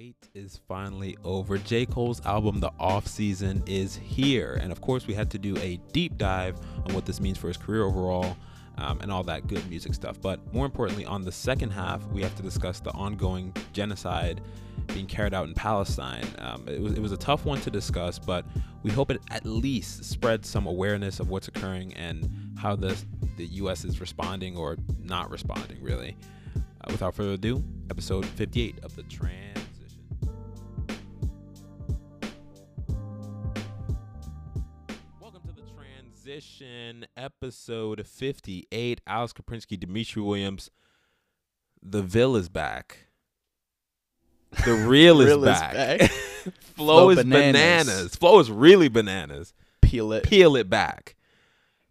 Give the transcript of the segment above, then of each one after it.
Wait is finally over. J. Cole's album The Off Season is here, and of course we had to do a deep dive on what this means for his career overall, and all that good music stuff. But more importantly, on the second half we have to discuss the ongoing genocide being carried out in Palestine. It was a tough one to discuss, but we hope it at least spreads some awareness of what's occurring and how the US is responding or not responding, really. Without further ado, episode 58 of The Transition. Welcome to The Transition, episode 58. Alice Kaprinski, Dimitri Williams. The Ville is back. The Real is back. Flo is bananas. Flo is really bananas. Peel it back.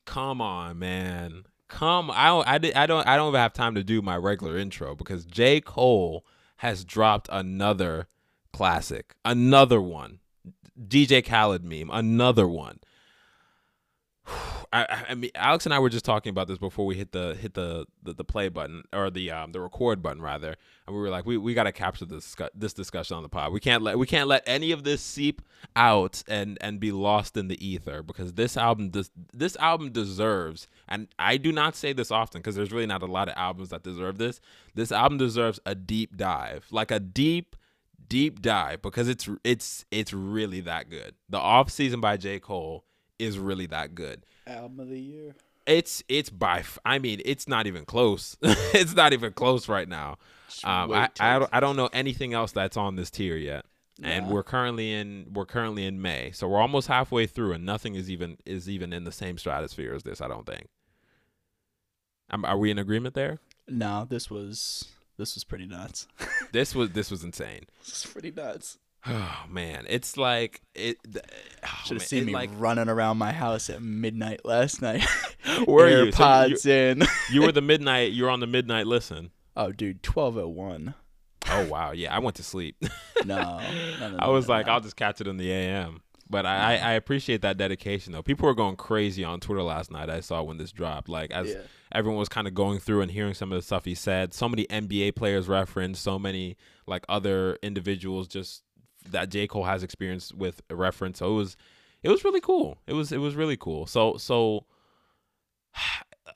Come on, man. I don't have time to do my regular intro because J. Cole has dropped another classic, another one, DJ Khaled meme, another one. I mean, Alex and I were just talking about this before we hit the play button, or the record button rather, and we were like, we got to capture this discussion on the pod. We can't let any of this seep out and be lost in the ether, because this album deserves, and I do not say this often because there's really not a lot of albums that deserve this. This album deserves a deep dive, like a deep dive, because it's really that good. The Off Season by J. Cole is really that good. Album of the year. It's not even close. It's not even close right now. I don't know anything else that's on this tier yet. Nah. And we're currently in May, so we're almost halfway through, and nothing is even in the same stratosphere as this. I don't think. Are we in agreement there? No, this was pretty nuts. this was insane. This is pretty nuts. Oh man, it's like should have seen me like running around my house at midnight last night. Where are you? AirPods so in. You were the midnight. You were on the midnight listen. Oh, dude, 12:01. Oh wow, yeah, I went to sleep. No, I'll just catch it in the AM. But I appreciate that dedication though. People were going crazy on Twitter last night. I saw when this dropped, like everyone was kind of going through and hearing some of the stuff he said. So many NBA players referenced. So many like other individuals just that J. Cole has experience with a reference. So it was really cool. It was really cool. So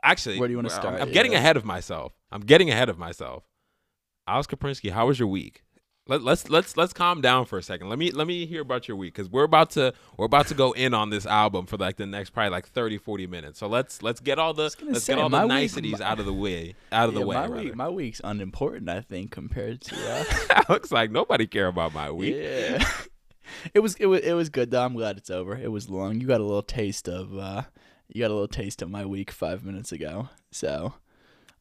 actually, where do you want to start? I'm getting ahead of myself. Alice Kaprinski, how was your week? Let's calm down for a second. Let me hear about your week, because we're about to go in on this album for like the next probably like 30-40 minutes. So let's get all the niceties out of the way. My week's unimportant, I think, compared to that. Looks like nobody care about my week. Yeah, it was good though. I'm glad it's over. It was long. You got a little taste of my week 5 minutes ago. So.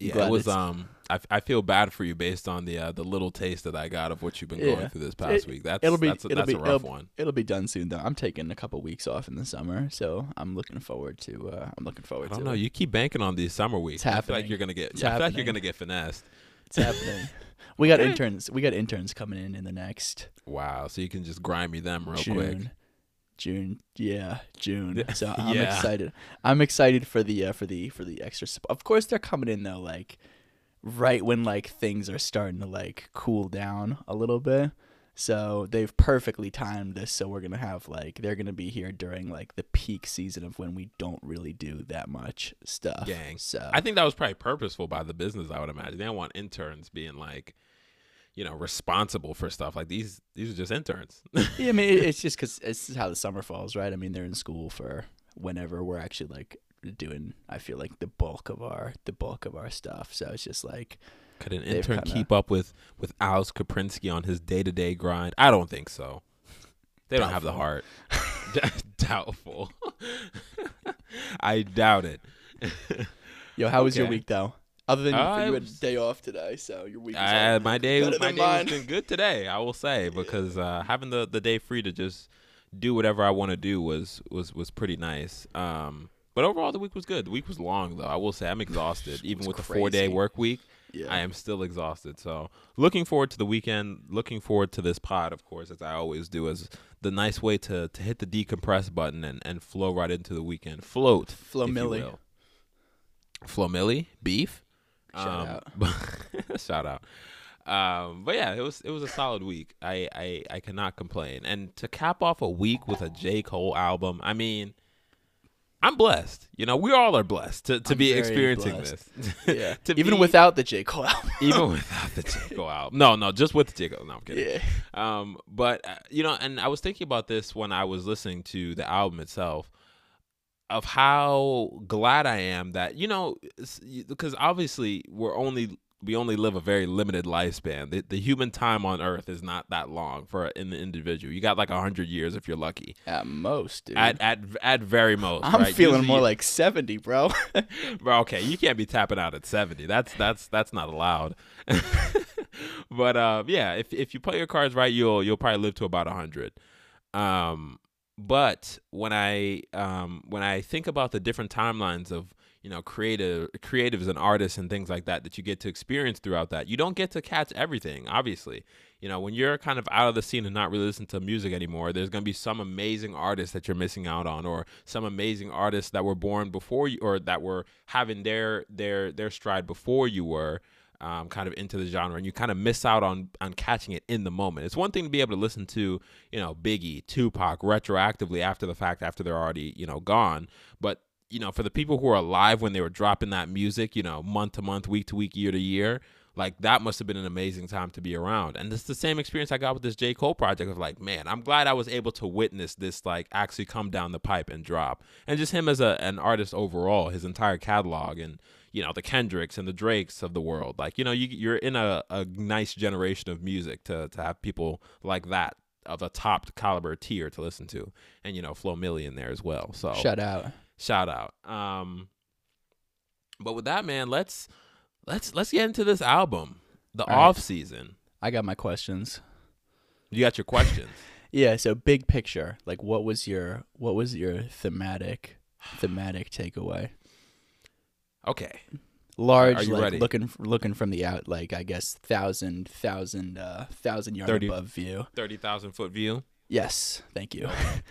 Yeah, it was. I feel bad for you based on the little taste that I got of what you've been going through this past week. That's a rough one. It'll be done soon though. I'm taking a couple weeks off in the summer, so I'm looking forward to. I don't know. You keep banking on these summer weeks. I feel like you're gonna get. I feel like you're gonna get finessed. It's happening. We got interns. We got interns coming in the next. Wow. So you can just grind me them real quick. June. So I'm excited. I'm excited for the extra support. Of course, they're coming in though, like right when like things are starting to like cool down a little bit. So they've perfectly timed this. So we're gonna have like they're gonna be here during like the peak season of when we don't really do that much stuff. Gang. So I think that was probably purposeful by the business. I would imagine they don't want interns being like, you know, responsible for stuff like these are just interns. Yeah, I mean, it's just because it's how the summer falls, right? I mean, they're in school for whenever we're actually like doing. I feel like the bulk of our stuff. So it's just like, could an intern keep up with Alice Kaprinski on his day-to-day grind? I don't think so. They don't have the heart. Doubtful. I doubt it. Yo, how was your week though? Other than you had a day off today, so your week is my day has been good today, I will say, because having the day free to just do whatever I want to do was pretty nice. But overall, the week was good. The week was long, though. I will say I'm exhausted. Even with the 4-day work week, I am still exhausted. So looking forward to the weekend, looking forward to this pod, of course, as I always do, as the nice way to hit the decompress button and flow right into the weekend. Flo Milli. Flo Milli, beef. Shout out. But yeah, it was a solid week. I cannot complain. And to cap off a week with a J. Cole album, I mean, I'm blessed. You know, we all are blessed to be experiencing this. Yeah. Even without the J. Cole album. Even without the J. Cole album. No, just with the J. Cole. No, I'm kidding. Yeah. But, you know, and I was thinking about this when I was listening to the album itself, of how glad I am that, you know, because obviously we only live a very limited lifespan. The human time on Earth is not that long for an individual. You got like 100 years if you're lucky. At most, dude. At very most. I'm right? Feeling usually, more like 70, bro. Bro, okay, you can't be tapping out at 70. That's not allowed. But yeah, if you play your cards right, you'll probably live to about 100. But when I think about the different timelines of, you know, creatives and artists and things like that you get to experience throughout that. You don't get to catch everything, obviously. You know, when you're kind of out of the scene and not really listening to music anymore, there's going to be some amazing artists that you're missing out on, or some amazing artists that were born before you, or that were having their stride before you were kind of into the genre, and you kind of miss out on catching it in the moment. It's one thing to be able to listen to, you know, Biggie, Tupac retroactively after the fact, after they're already, you know, gone, but you know, for the people who are alive when they were dropping that music, you know, month to month, week to week, year to year, like that must have been an amazing time to be around. And it's the same experience I got with this J. Cole project of like, man, I'm glad I was able to witness this like actually come down the pipe and drop. And just him as an artist overall, his entire catalog, and, you know, the Kendricks and the Drakes of the world. Like, you know, you're in a nice generation of music to have people like that of a top caliber tier to listen to. And, you know, Flo Milli in there as well. So shout out. But with that, man, let's get into this album, The Off Season. I got my questions. You got your questions. Yeah. So big picture, like, what was your thematic takeaway? Okay. Large. Are you like ready? Looking from the out, like, I guess thousand yard 30, above view. 30,000-foot view. Yes. Thank you. Okay.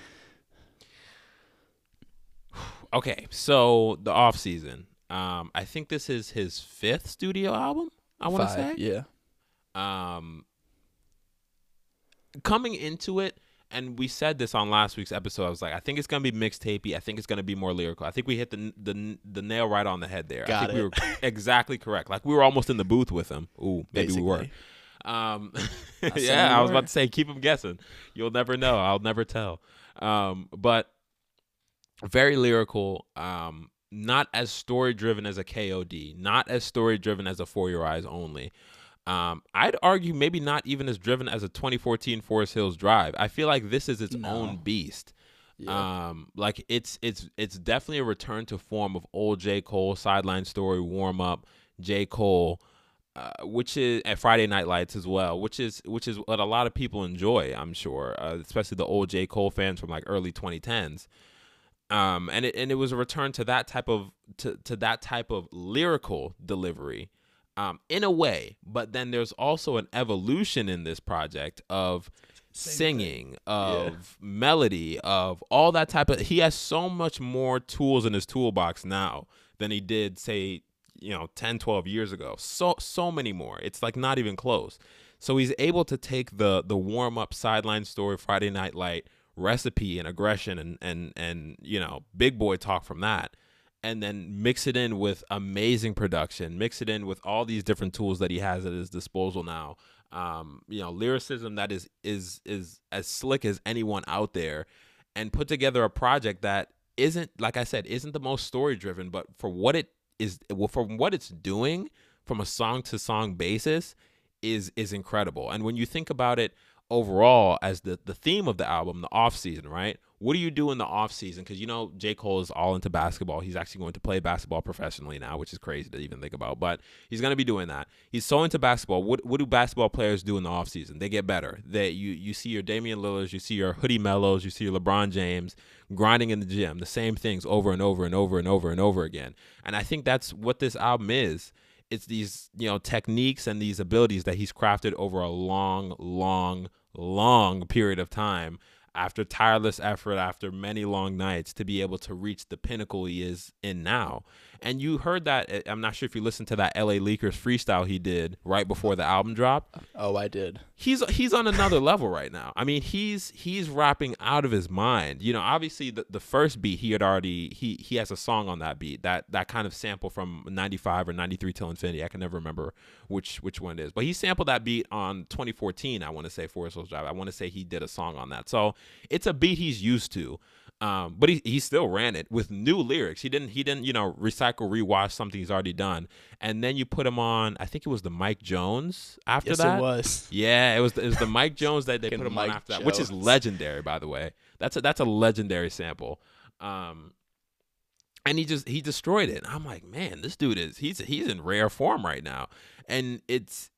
Okay, so The Off Season. I think this is his 5th studio album, I want to say. Yeah. Coming into it, and we said this on last week's episode, I was like, I think it's going to be mixtapey. I think it's going to be more lyrical. I think we hit the nail right on the head there. Got it. We were exactly correct. Like, we were almost in the booth with him. Ooh, maybe basically. We were. Yeah, I was about to say, keep him guessing. You'll never know. I'll never tell. But very lyrical, not as story-driven as a KOD, not as story-driven as a For Your Eyes Only. I'd argue maybe not even as driven as a 2014 Forest Hills Drive. I feel like this is its own beast. Yeah. Like it's definitely a return to form of old J. Cole, Sideline Story, Warm Up, J. Cole, which is at Friday Night Lights as well, which is what a lot of people enjoy, I'm sure, especially the old J. Cole fans from like early 2010s. And it was a return to that type of lyrical delivery, in a way. But then there's also an evolution in this project of singing, of melody, of all that type of. He has so much more tools in his toolbox now than he did, say, you know, 10, 12 years ago. So many more. It's like not even close. So he's able to take the Warm Up, Sideline Story, Friday Night Light recipe and aggression and you know, big boy talk from that, and then mix it in with amazing production, mix it in with all these different tools that he has at his disposal now. You know, lyricism that is as slick as anyone out there, and put together a project that isn't, like I said, isn't the most story driven, but for what it is, for what it's doing from a song to song basis is incredible. And when you think about it overall, as the theme of the album, the off season, right? What do you do in the off season? Because, you know, J. Cole is all into basketball. He's actually going to play basketball professionally now, which is crazy to even think about. But he's going to be doing that. He's so into basketball. What do basketball players do in the off season? They get better. That you see your Damian Lillards, you see your Hoodie Mellos, you see your LeBron James grinding in the gym, the same things over and over and over and over and over again. And I think that's what this album is. It's these, you know, techniques and these abilities that he's crafted over a long period of time, after tireless effort, after many long nights, to be able to reach the pinnacle he is in now. And you heard that, I'm not sure if you listened to that LA Leakers freestyle he did right before the album dropped. Oh, I did. He's on another level right now. I mean, he's rapping out of his mind. You know, obviously the first beat he had already, he has a song on that beat, that kind of sample from 95 or 93 till infinity. I can never remember which one it is. But he sampled that beat on 2014, I want to say, Forest Hills Drive. I want to say he did a song on that. So it's a beat he's used to. But he still ran it with new lyrics. He didn't you know, recycle, rewash something he's already done. And then you put him on, I think it was the Mike Jones after that. Yes, it was. Yeah, it was the Mike Jones that they put him on after that, which is legendary, by the way. That's a legendary sample. And he destroyed it. And I'm like, man, this dude he's in rare form right now. And it's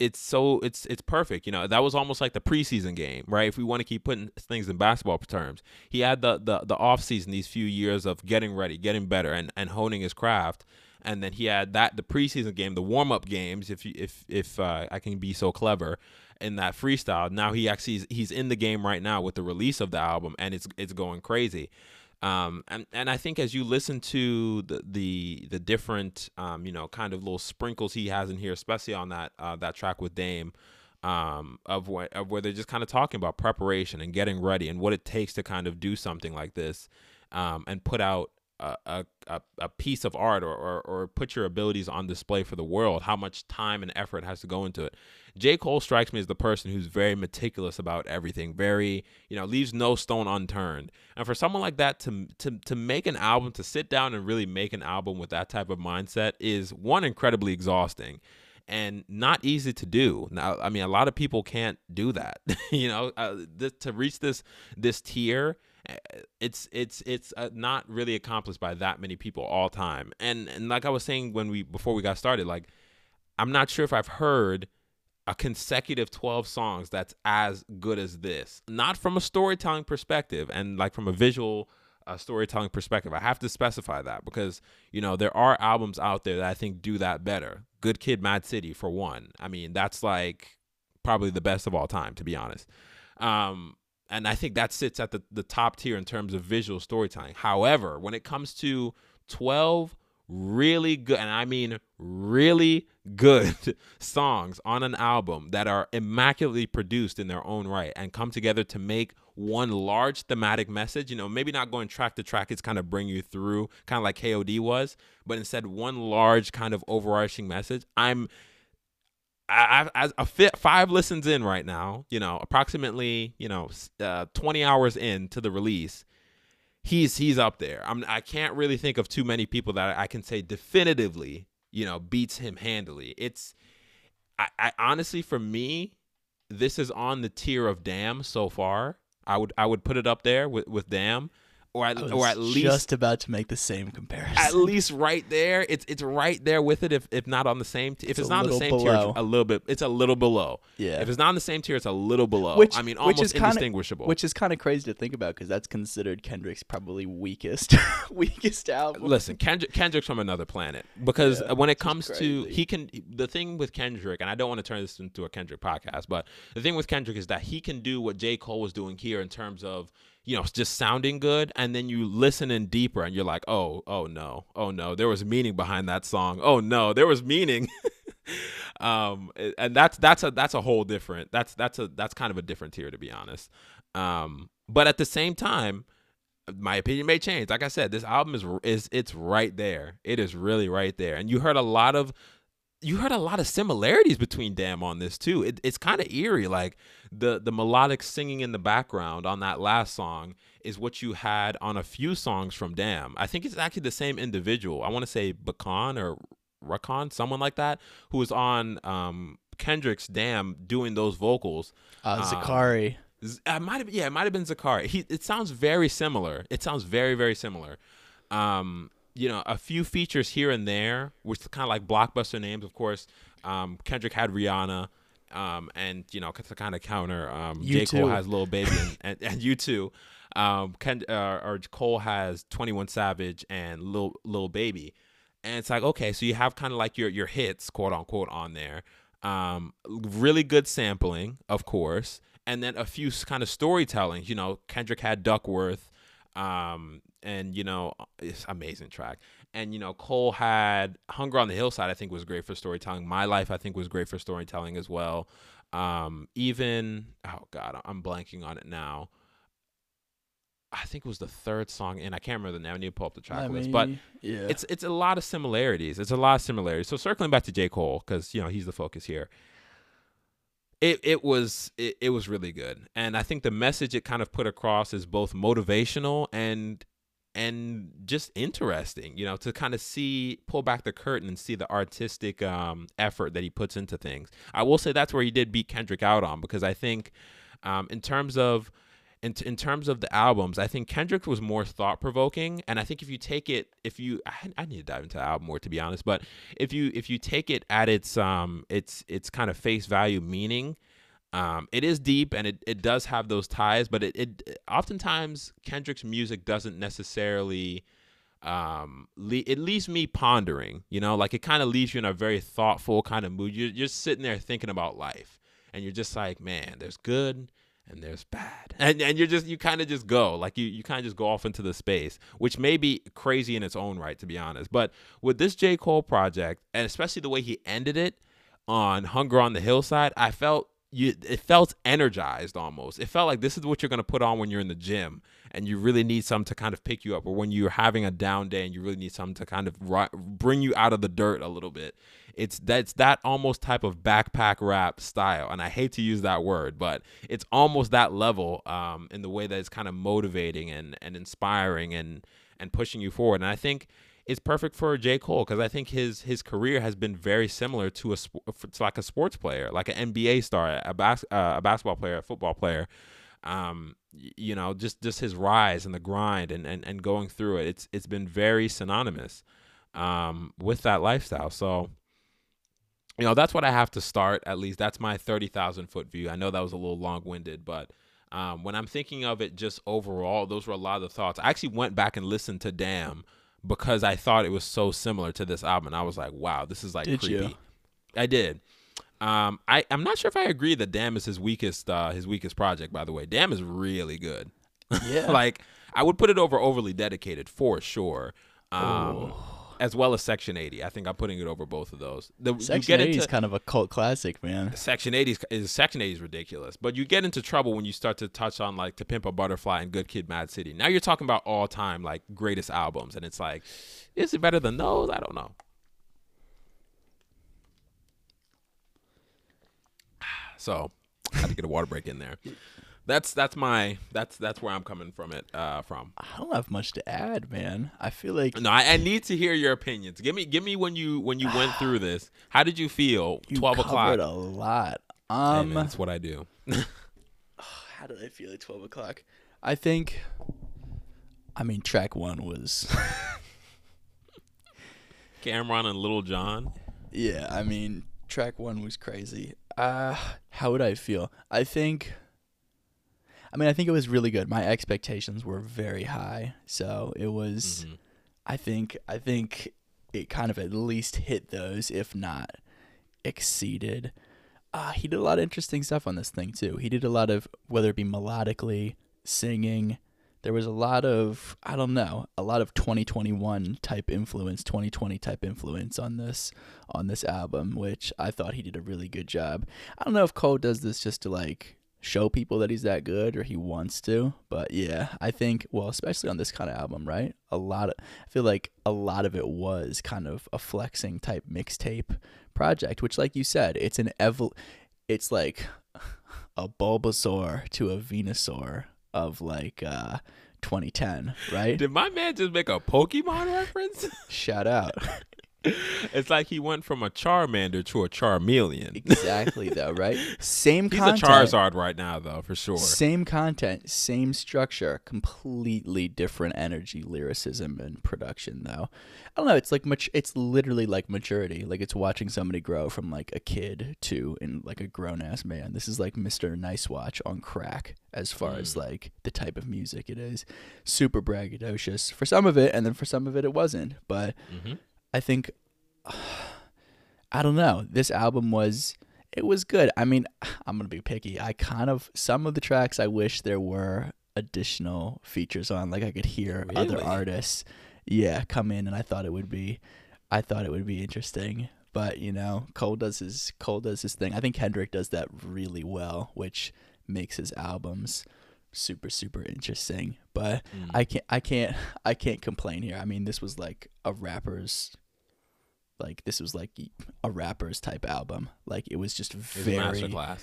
perfect. You know, that was almost like the preseason game, right? If we want to keep putting things in basketball terms, he had the off season, these few years of getting ready, getting better, and honing his craft. And then he had the preseason game, the warm up games, if I can be so clever, in that freestyle. Now he actually he's in the game right now with the release of the album, and it's going crazy. And I think as you listen to the different you know, kind of little sprinkles he has in here, especially on that track with Dame, of where they're just kind of talking about preparation and getting ready and what it takes to kind of do something like this, and put out a piece of art or put your abilities on display for the world, how much time and effort has to go into it. J. Cole strikes me as the person who's very meticulous about everything, very, you know, leaves no stone unturned. And for someone like that to make an album, to sit down and really make an album with that type of mindset is, one, incredibly exhausting and not easy to do. Now, I mean, a lot of people can't do that, you know, to reach this tier. It's not really accomplished by that many people all time. And like I was saying before we got started, like, I'm not sure if I've heard a consecutive 12 songs that's as good as this, not from a storytelling perspective and like from a visual storytelling perspective. I have to specify that because, you know, there are albums out there that I think do that better. Good Kid, Mad City, for one. I mean, that's like probably the best of all time, to be honest. And I think that sits at the top tier in terms of visual storytelling. However, when it comes to 12 really good, and I mean really good songs on an album that are immaculately produced in their own right and come together to make one large thematic message, you know, maybe not going track to track, it's kind of bring you through, kind of like KOD was, but instead one large kind of overarching message. Five listens in right now, you know, approximately, you know, 20 hours into the release, he's up there. I can't really think of too many people that I can say definitively, you know, beats him handily. I honestly, for me, this is on the tier of Damn so far. I would put it up there with Damn. Or at least just about to make the same comparison. At least right there, it's right there with it. If not on the same, if it's not on the same tier, it's a little bit. It's a little below. Yeah. If it's not on the same tier, it's a little below. Which, I mean, almost indistinguishable. Which is kind of crazy to think about because that's considered Kendrick's probably weakest album. Listen, Kendrick's from another planet because when it comes to the thing with Kendrick, and I don't want to turn this into a Kendrick podcast, but the thing with Kendrick is that he can do what J. Cole was doing here in terms of, you know, just sounding good, and then you listen in deeper and you're like, oh no, there was meaning behind that song. Oh no, there was meaning. And that's a whole different, that's kind of a different tier, to be honest. But at the same time, my opinion may change. Like I said, this album is right there. It is really right there. And you heard a lot of similarities between Damn on this too. It's kind of eerie, like the melodic singing in the background on that last song is what you had on a few songs from Damn. I think it's actually the same individual. I want to say Bakan or Rakan, someone like that, who was on Kendrick's Damn doing those vocals. Zakari. It might have been Zakari. It sounds very similar. It sounds very, very similar. You know, a few features here and there, which kind of like blockbuster names, of course. Kendrick had Rihanna, and, you know, to kind of counter, J. Cole has Lil Baby and U2. Cole has 21 Savage and Lil Baby. And it's like, okay, so you have kind of like your hits, quote unquote, on there. Really good sampling, of course. And then a few kind of storytelling. You know, Kendrick had Duckworth. And, you know, it's an amazing track. And, you know, Cole had Hunger on the Hillside, I think, was great for storytelling. My Life, I think, was great for storytelling as well. Even, oh, God, I'm blanking on it now. I think it was the third song, and I can't remember the name. I need to pull up the track list. But yeah, it's a lot of similarities. It's a lot of similarities. So circling back to J. Cole, because, you know, he's the focus here. It was really good. And I think the message it kind of put across is both motivational and just interesting, you know, to kind of see, pull back the curtain and see the artistic effort that he puts into things. I will say that's where he did beat Kendrick out on, because I think in terms of the albums, I think Kendrick was more thought-provoking, and I think if you take it, I need to dive into the album more, to be honest, but if you take it at its kind of face value meaning, it is deep, and it does have those ties, but it oftentimes Kendrick's music doesn't necessarily it leaves me pondering, you know, like it kind of leaves you in a very thoughtful kind of mood. You're just sitting there thinking about life, and you're just like, man, there's good and there's bad, and you kind of just go off into the space, which may be crazy in its own right, to be honest. But with this J. Cole project, and especially the way he ended it on Hunger on the Hillside, I felt it felt energized almost. It felt like this is what you're going to put on when you're in the gym and you really need something to kind of pick you up, or when you're having a down day and you really need something to kind of bring you out of the dirt a little bit. It's that almost type of backpack rap style, and I hate to use that word, but it's almost that level in the way that it's kind of motivating and inspiring and pushing you forward. And I think it's perfect for J. Cole, because I think his career has been very similar to like a sports player, like an NBA star, a basketball player, a football player. You know, just his rise and the grind and going through it. It's been very synonymous with that lifestyle. So, you know, that's what I have to start. At least that's my 30,000-foot view. I know that was a little long-winded, but when I'm thinking of it just overall, those were a lot of the thoughts. I actually went back and listened to Damn, because I thought it was so similar to this album. And I was like, wow, this is like creepy. You? I did. I'm not sure if I agree that Damn is his weakest project, by the way. Damn is really good. Yeah. Like, I would put it over Overly Dedicated for sure. As well as Section 80. I think I'm putting it over both of those. Section 80 is kind of a cult classic, man. Section 80 is ridiculous. But you get into trouble when you start to touch on, like, To Pimp a Butterfly and Good Kid, Mad City. Now you're talking about all-time, like, greatest albums. And it's like, is it better than those? I don't know. So I had to get a water break in there. That's where I'm coming from it. I don't have much to add, man. I feel like I need to hear your opinions. Give me when you went through this. How did you feel? You 12 o'clock. A lot. Hey, man, that's what I do. How did I feel at 12 o'clock? I think, track one was Cameron and Little John. Yeah, track one was crazy. How would I feel? I think it was really good. My expectations were very high, so it was. Mm-hmm. I think it kind of at least hit those, if not exceeded. He did a lot of interesting stuff on this thing too. He did a lot of, whether it be melodically, singing. There was a lot of, a lot of 2021 type influence, 2020 type influence on this album, which I thought he did a really good job. I don't know if Cole does this just to show people that he's that good, or he wants to, but yeah, I think, well, especially on this kind of album, right? I feel like a lot of it was kind of a flexing type mixtape project, which, like you said, it's like a Bulbasaur to a Venusaur of 2010, right? Did my man just make a Pokemon reference? Shout out. It's like he went from a Charmander to a Charmeleon. Exactly, though, right? Same content. He's a Charizard right now, though, for sure. Same content, same structure, completely different energy, lyricism, and production, though. I don't know. It's like it's literally like maturity. Like, it's watching somebody grow from like a kid to a grown ass man. This is like Mr. Nice Watch on crack, as far as like the type of music it is. Super braggadocious for some of it, and then for some of it wasn't. But. Mm-hmm. I think, I don't know, this album was good. I'm going to be picky. Some of the tracks I wish there were additional features on. Like I could hear other artists, come in, and I thought it would be interesting. But you know, Cole does his thing. I think Kendrick does that really well, which makes his albums super interesting. But I can't complain here. I mean, this was like a rapper's. Like this was like a rapper's type album. Like it was just very masterclass.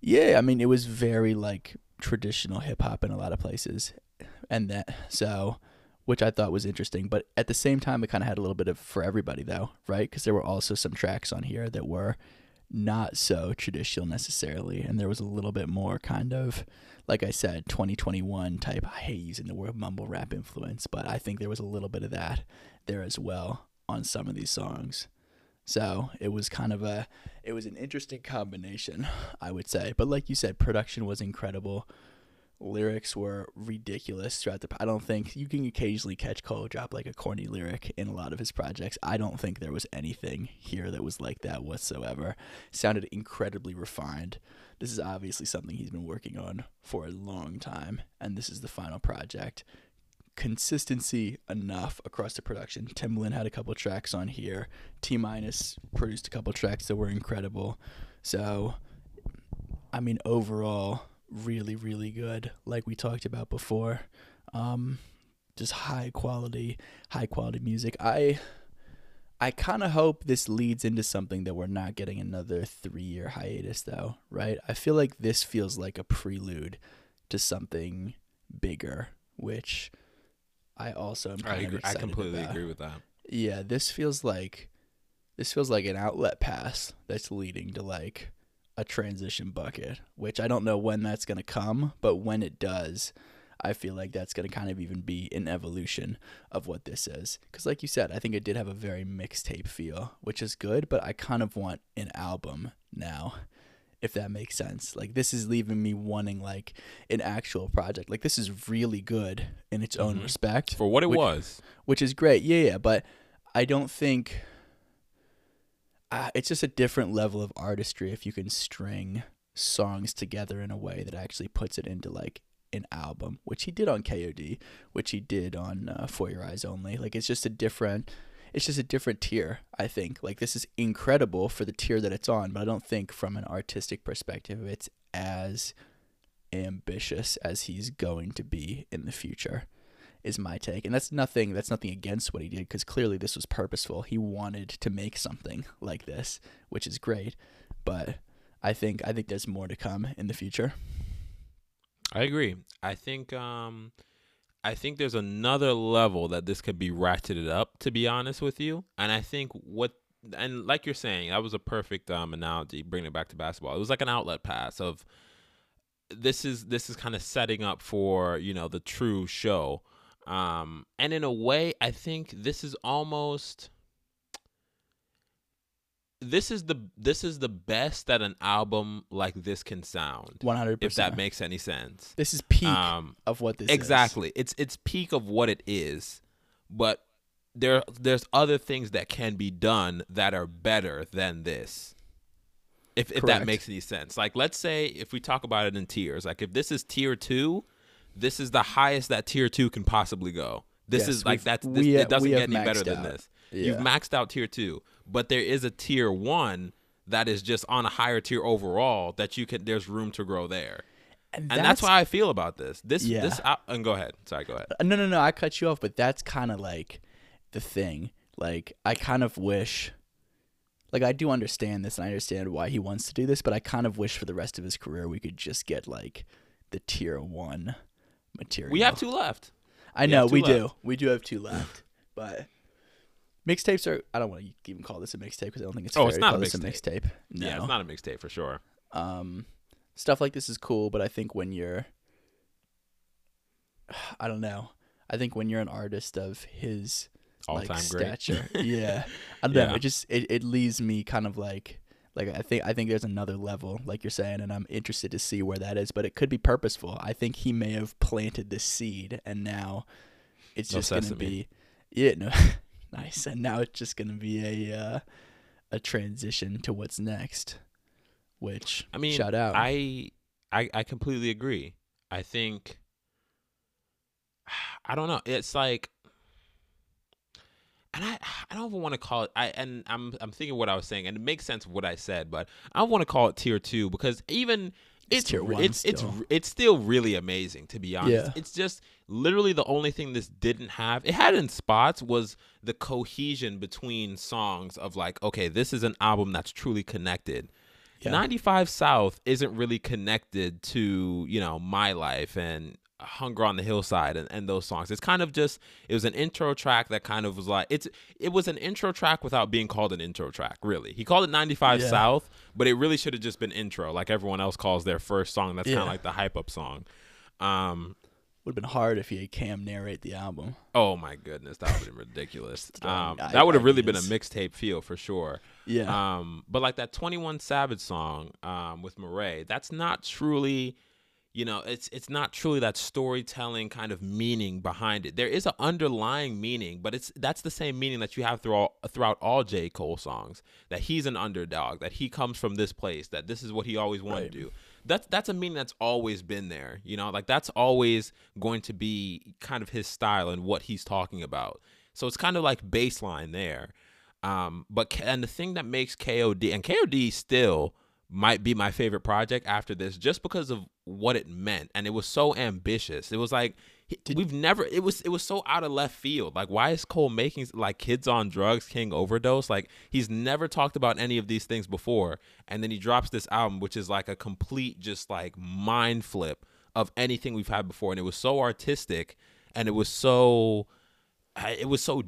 Yeah, I mean it was very like traditional hip hop in a lot of places, and that which I thought was interesting. But at the same time, it kind of had a little bit of for everybody though, right? Because there were also some tracks on here that were not so traditional necessarily, and there was a little bit more kind of, like I said, 2021 type. I hate using the word mumble rap influence, but I think there was a little bit of that there as well on some of these songs. So it was kind of an interesting combination, I would say. But like you said, production was incredible. Lyrics were ridiculous throughout the, I don't think you can occasionally catch Cole drop like a corny lyric in a lot of his projects. I don't think there was anything here that was like that whatsoever. Sounded incredibly refined. This is obviously something he's been working on for a long time, and this is the final project. Consistency enough across the production. Timbaland had a couple tracks on here. T-Minus produced a couple tracks that were incredible. So, I mean, overall, really, really good, like we talked about before. Just high quality music. I kind of hope this leads into something, that we're not getting another 3-year hiatus though, right? I feel like this feels like a prelude to something bigger, which I also am kind of excited about. I completely agree with that. Yeah, this feels like an outlet pass that's leading to like a transition bucket, which I don't know when that's going to come, but when it does, I feel like that's going to kind of even be an evolution of what this is. Because like you said, I think it did have a very mixtape feel, which is good, but I kind of want an album now, if that makes sense. Like this is leaving me wanting like an actual project. Like this is really good in its own respect for what it was, which is great. Yeah. But I don't think it's just a different level of artistry if you can string songs together in a way that actually puts it into like an album, which he did on KOD, which he did on For Your Eyes Only. Like it's just a different tier, I think. Like this is incredible for the tier that it's on, but I don't think from an artistic perspective it's as ambitious as he's going to be in the future, is my take. And that's nothing against what he did, because clearly this was purposeful. He wanted to make something like this, which is great. But I think there's more to come in the future. I agree. I think there's another level that this could be ratcheted up, to be honest with you. And I think and like you're saying, that was a perfect analogy, bringing it back to basketball. It was like an outlet pass of this is kind of setting up for, you know, the true show. And in a way, I think this is the best that an album like this can sound. 100%. If that makes any sense. This is peak of what this is. Exactly. It's peak of what it is. But there's other things that can be done that are better than this. If that makes any sense. Like let's say if we talk about it in tiers, like if this is tier 2, this is the highest that tier 2 can possibly go. It doesn't get any better than this. Yeah. You've maxed out tier 2, but there is a tier 1 that is just on a higher tier overall that there's room to grow there. And that's why I feel about this. And go ahead. Sorry, go ahead. No, I cut you off, but that's kind of like the thing. Like I kind of wish, like I do understand this and I understand why he wants to do this, but I kind of wish for the rest of his career we could just get like the tier 1 material. We have 2 left. I know, we do. We do have 2 left, but... Mixtapes are... I don't want to even call this a mixtape because I don't think it's fair to call this a mixtape. No. Yeah, it's not a mixtape for sure. Stuff like this is cool, but I think when you're... I don't know. I think when you're an artist of his all-time like, stature... yeah. I don't know. It just... It leaves me kind of like... Like I think there's another level, like you're saying, and I'm interested to see where that is, but it could be purposeful. I think he may have planted this seed, and now it's just going to be... Yeah, no... Nice. And now it's just going to be a transition to what's next, which, I mean, shout out. I completely agree. I think I don't know. It's like, and I don't even want to call it. I'm thinking what I was saying, and it makes sense what I said, but I want to call it tier two because even it's tier one. It's still really amazing, to be honest. Yeah. It's just literally the only thing this didn't have. It had in spots was the cohesion between songs of like, okay, this is an album that's truly connected. Yeah. 95 South isn't really connected to, you know, My Life and Hunger on the Hillside and those songs. It's kind of just, it was an intro track that kind of was like, it was an intro track without being called an intro track, really. He called it 95 yeah. South, but it really should have just been intro, like everyone else calls their first song. That's yeah. kind of like the hype up song. Would have been hard if he had Cam narrate the album. Oh my goodness, that would have been ridiculous. That would have really been a mixtape feel for sure. Yeah. But like that 21 Savage song with Murray, that's not truly, you know, it's not truly that storytelling kind of meaning behind it. There is an underlying meaning, but that's the same meaning that you have throughout all J. Cole songs, that he's an underdog, that he comes from this place, that this is what he always wanted right. to do. That's a meaning that's always been there, you know, like that's always going to be kind of his style and what he's talking about. So it's kind of like baseline there. But the thing that makes KOD, and KOD still might be my favorite project after this, just because of what it meant, and it was so ambitious. It was like it was so out of left field. Like, why is Cole making like Kids on Drugs, King Overdose? Like, he's never talked about any of these things before, and then he drops this album, which is like a complete just like mind flip of anything we've had before. And it was so artistic, and it was so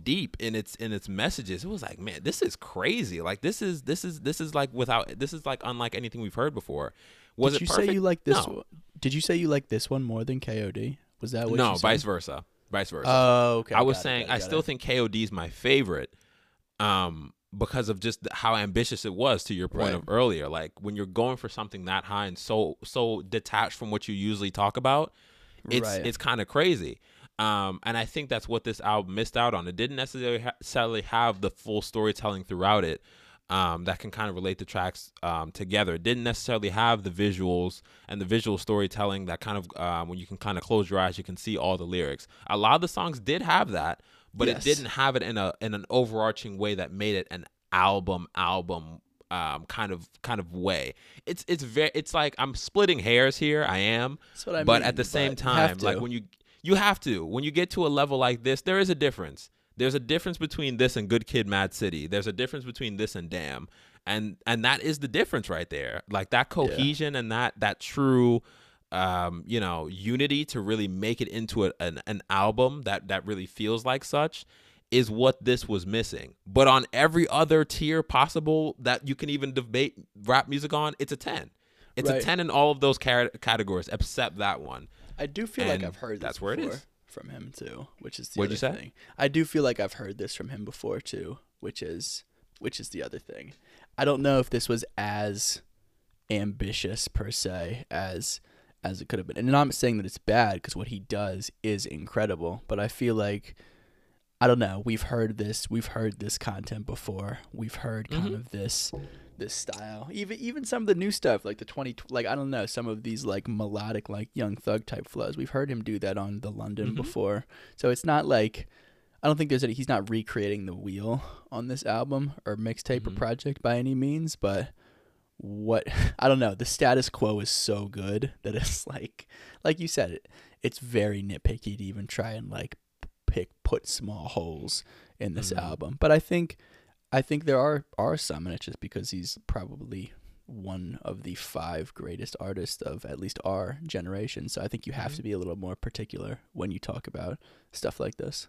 deep in its messages. It was like, man, this is crazy. Like, this is like unlike anything we've heard before. Was Did it you perfect? Say you like this? No. One? Did you say you like this one more than KOD? Was that what? No, you vice versa. Oh, okay. I was saying I still think KOD is my favorite, because of just how ambitious it was. To your point right. of earlier, like when you're going for something that high and so detached from what you usually talk about, it's kind of crazy. And I think that's what this album missed out on. It didn't necessarily have the full storytelling throughout it that can kind of relate the tracks together. It didn't necessarily have the visuals and the visual storytelling that kind of when you can kind of close your eyes, you can see all the lyrics. A lot of the songs did have that, but yes. It didn't have it in an overarching way that made it an album kind of way. It's like I'm splitting hairs here. I am. That's what I but mean, at the same time, like when you have to. When you get to a level like this, there is a difference. There's a difference between this and Good Kid, Mad City. There's a difference between this and Damn. And that is the difference right there. Like that cohesion yeah. and that true, you know, unity to really make it into an album that really feels like such is what this was missing. But on every other tier possible that you can even debate rap music on, it's a 10. It's right. a 10 in all of those categories except that one. I do feel like I've heard this before from him too, which is the other thing. I do feel like I've heard this from him before too, which is the other thing. I don't know if this was as ambitious per se as it could have been. And I'm not saying that it's bad, because what he does is incredible, but I feel like, I don't know, we've heard this content before. We've heard kind mm-hmm. of this style, even some of the new stuff, like the I don't know, some of these like melodic, like Young Thug type flows. We've heard him do that on The London mm-hmm. before, so it's not like I don't think he's not recreating the wheel on this album or mixtape mm-hmm. or project by any means. But what I don't know, the status quo is so good that it's like you said, it's very nitpicky to even try and like put small holes in this mm-hmm. album. But I think there are some, and it's just because he's probably one of the 5 greatest artists of at least our generation. So I think you have mm-hmm. to be a little more particular when you talk about stuff like this.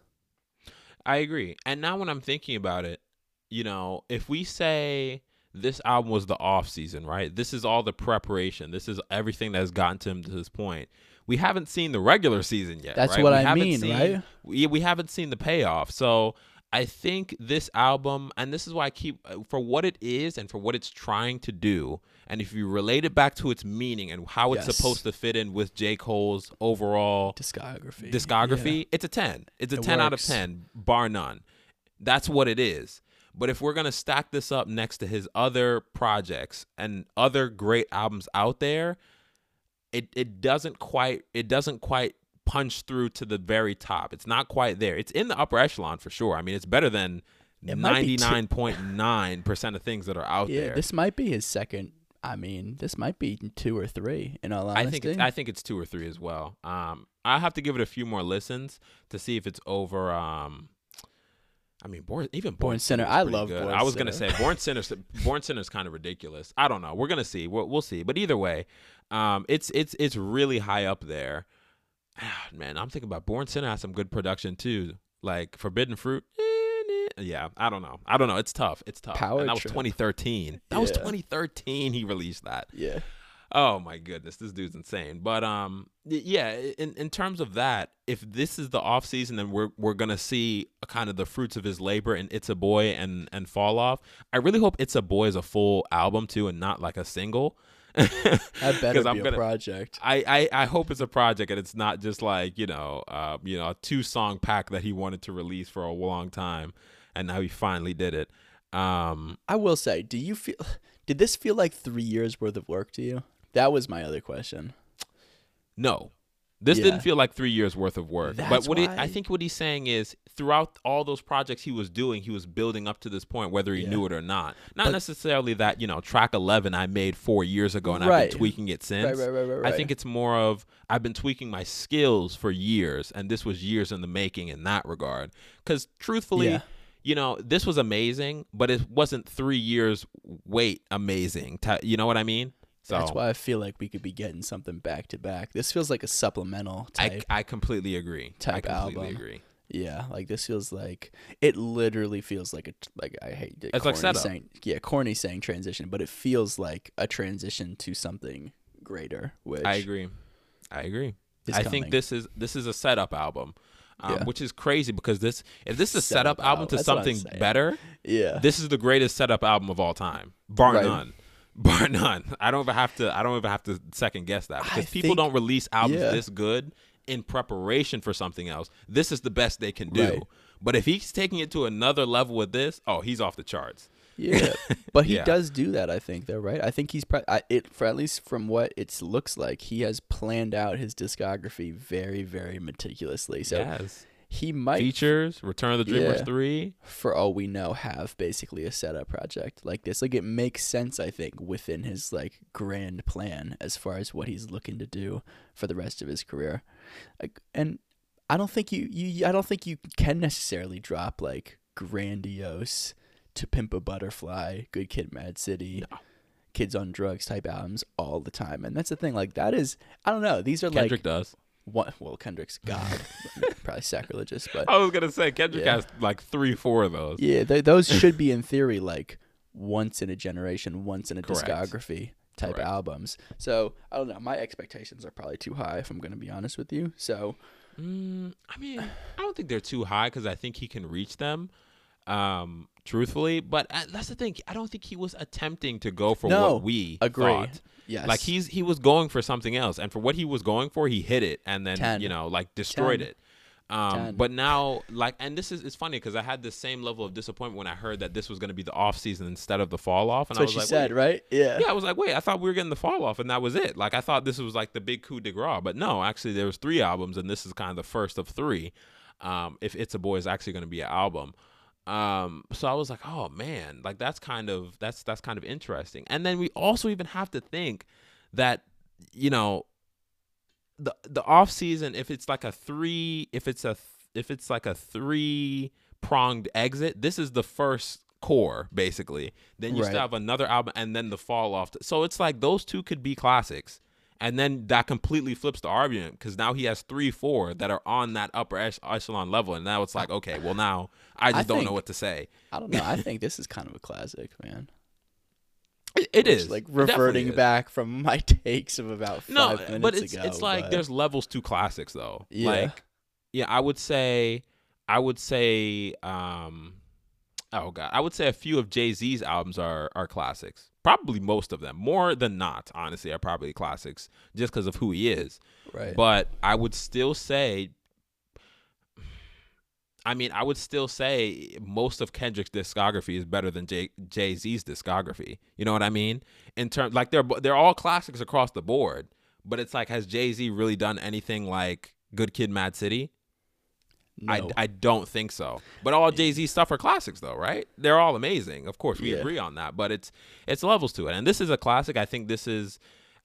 I agree. And now when I'm thinking about it, you know, if we say this album was the off season, right? This is all the preparation. This is everything that has gotten to him to this point. We haven't seen the regular season yet. That's right? what I mean, right? We haven't seen the payoff. So I think this album, and this is why I keep, for what it is and for what it's trying to do, and if you relate it back to its meaning and how yes. it's supposed to fit in with J. Cole's overall discography, yeah. it's a 10. It's a 10 works. Out of 10, bar none. That's what it is. But if we're going to stack this up next to his other projects and other great albums out there, it doesn't quite punch through to the very top. It's not quite there. It's in the upper echelon for sure. I mean, it's better than 99.9% of things that are out there. Yeah, this might be his second. I mean, this might be 2 or 3 in all honesty. I think it's 2 or 3 as well. I'll have to give it a few more listens to see if it's over. I mean, Born Sinner. I love good. Born Sinner. I was gonna say Born Sinner's kind of ridiculous. I don't know. We're gonna see. We'll see. But either way, it's really high up there. Man, I'm thinking about Born Sinner has some good production too, like Forbidden Fruit. Yeah, I don't know. It's tough. Power and that was Trip. 2013. That was 2013. He released that. Yeah. Oh my goodness, this dude's insane. But yeah, in terms of that, if this is the off season, then we're gonna see kind of the fruits of his labor in It's a Boy and Fall Off. I really hope It's a Boy is a full album too, and not like a single. That better be a project. I hope it's a project and it's not just like a 2-song pack that he wanted to release for a long time, and now he finally did it. I will say, did this feel like 3 years worth of work to you? That was my other question. No, this didn't feel like 3 years worth of work. That's but I think what he's saying is, throughout all those projects he was doing, he was building up to this point, whether he knew it or not. Not necessarily that, track 11 I made 4 years ago and I've been tweaking it since. Right. I think it's more of, I've been tweaking my skills for years, and this was years in the making in that regard. Because truthfully, this was amazing, but it wasn't 3 years wait amazing. You know what I mean? So, that's why I feel like we could be getting something back to back. This feels like a supplemental type. I completely agree. Type album. Yeah, like this feels like it literally feels like I hate it. It's like setup. Corny saying transition, but it feels like a transition to something greater. Which I agree. I think this is a setup album. Which is crazy because if this is a setup album to something better, this is the greatest setup album of all time, bar none. I don't even have to second guess that, because people don't release albums this good in preparation for something else. This is the best they can do. Right. But if he's taking it to another level with this, he's off the charts. Yeah, but he does do that, I think, though, right? I think he's for at least from what it looks like, he has planned out his discography very, very meticulously. So he might features Return of the Dreamers 3. For all we know, have basically a setup project like this. Like, it makes sense, I think, within his grand plan as far as what he's looking to do for the rest of his career. And I don't think you can necessarily drop grandiose To Pimp a Butterfly, Good Kid, Mad City, Kids on Drugs type albums all the time. And that's the thing. That is, I don't know. These are Kendrick does. Well, Kendrick's God. Probably sacrilegious. But I was going to say, Kendrick has 3, 4 of those. Yeah, those should be, in theory, once in a generation, once in a discography type albums. So, I don't know. My expectations are probably too high, if I'm going to be honest with you. So, I mean, I don't think they're too high, because I think he can reach them. Truthfully, but that's the thing. I don't think he was attempting to go for what we thought. Yes. He was going for something else, and for what he was going for, he hit it, and then destroyed it. But now, and this is, it's funny, because I had the same level of disappointment when I heard that this was going to be the off season instead of the fall off. And that's what she said, right? Yeah. Yeah, I was like, wait, I thought we were getting the fall off, and that was it. I thought this was the big coup de grace, but no, actually, there was 3 albums, and this is kind of the first of 3. If It's a Boy is actually going to be an album. So I was like, oh man, that's kind of interesting. And then we also even have to think that, the off season, if it's like a 3-pronged exit, this is the first core basically. Then you still have another album and then the fall off. So it's like those 2 could be classics. And then that completely flips the argument, because now he has 3, 4 that are on that upper echelon level. And now it's like, okay, well, now I don't know what to say. I don't know. I think this is kind of a classic, man. It is. Reverting back from my takes of about 5 minutes ago. No, but it's there's levels to classics, though. Yeah. I would say a few of Jay-Z's albums are classics. Probably most of them, more than not, honestly, are probably classics, just because of who he is. Right. But I would still say most of Kendrick's discography is better than Jay-Z's discography. You know what I mean? In terms, they're all classics across the board. But it's has Jay-Z really done anything Good Kid, Mad City? No. I don't think so. But all Jay-Z's stuff are classics, though, right? They're all amazing. Of course, we agree on that. But it's levels to it. And this is a classic. I think this is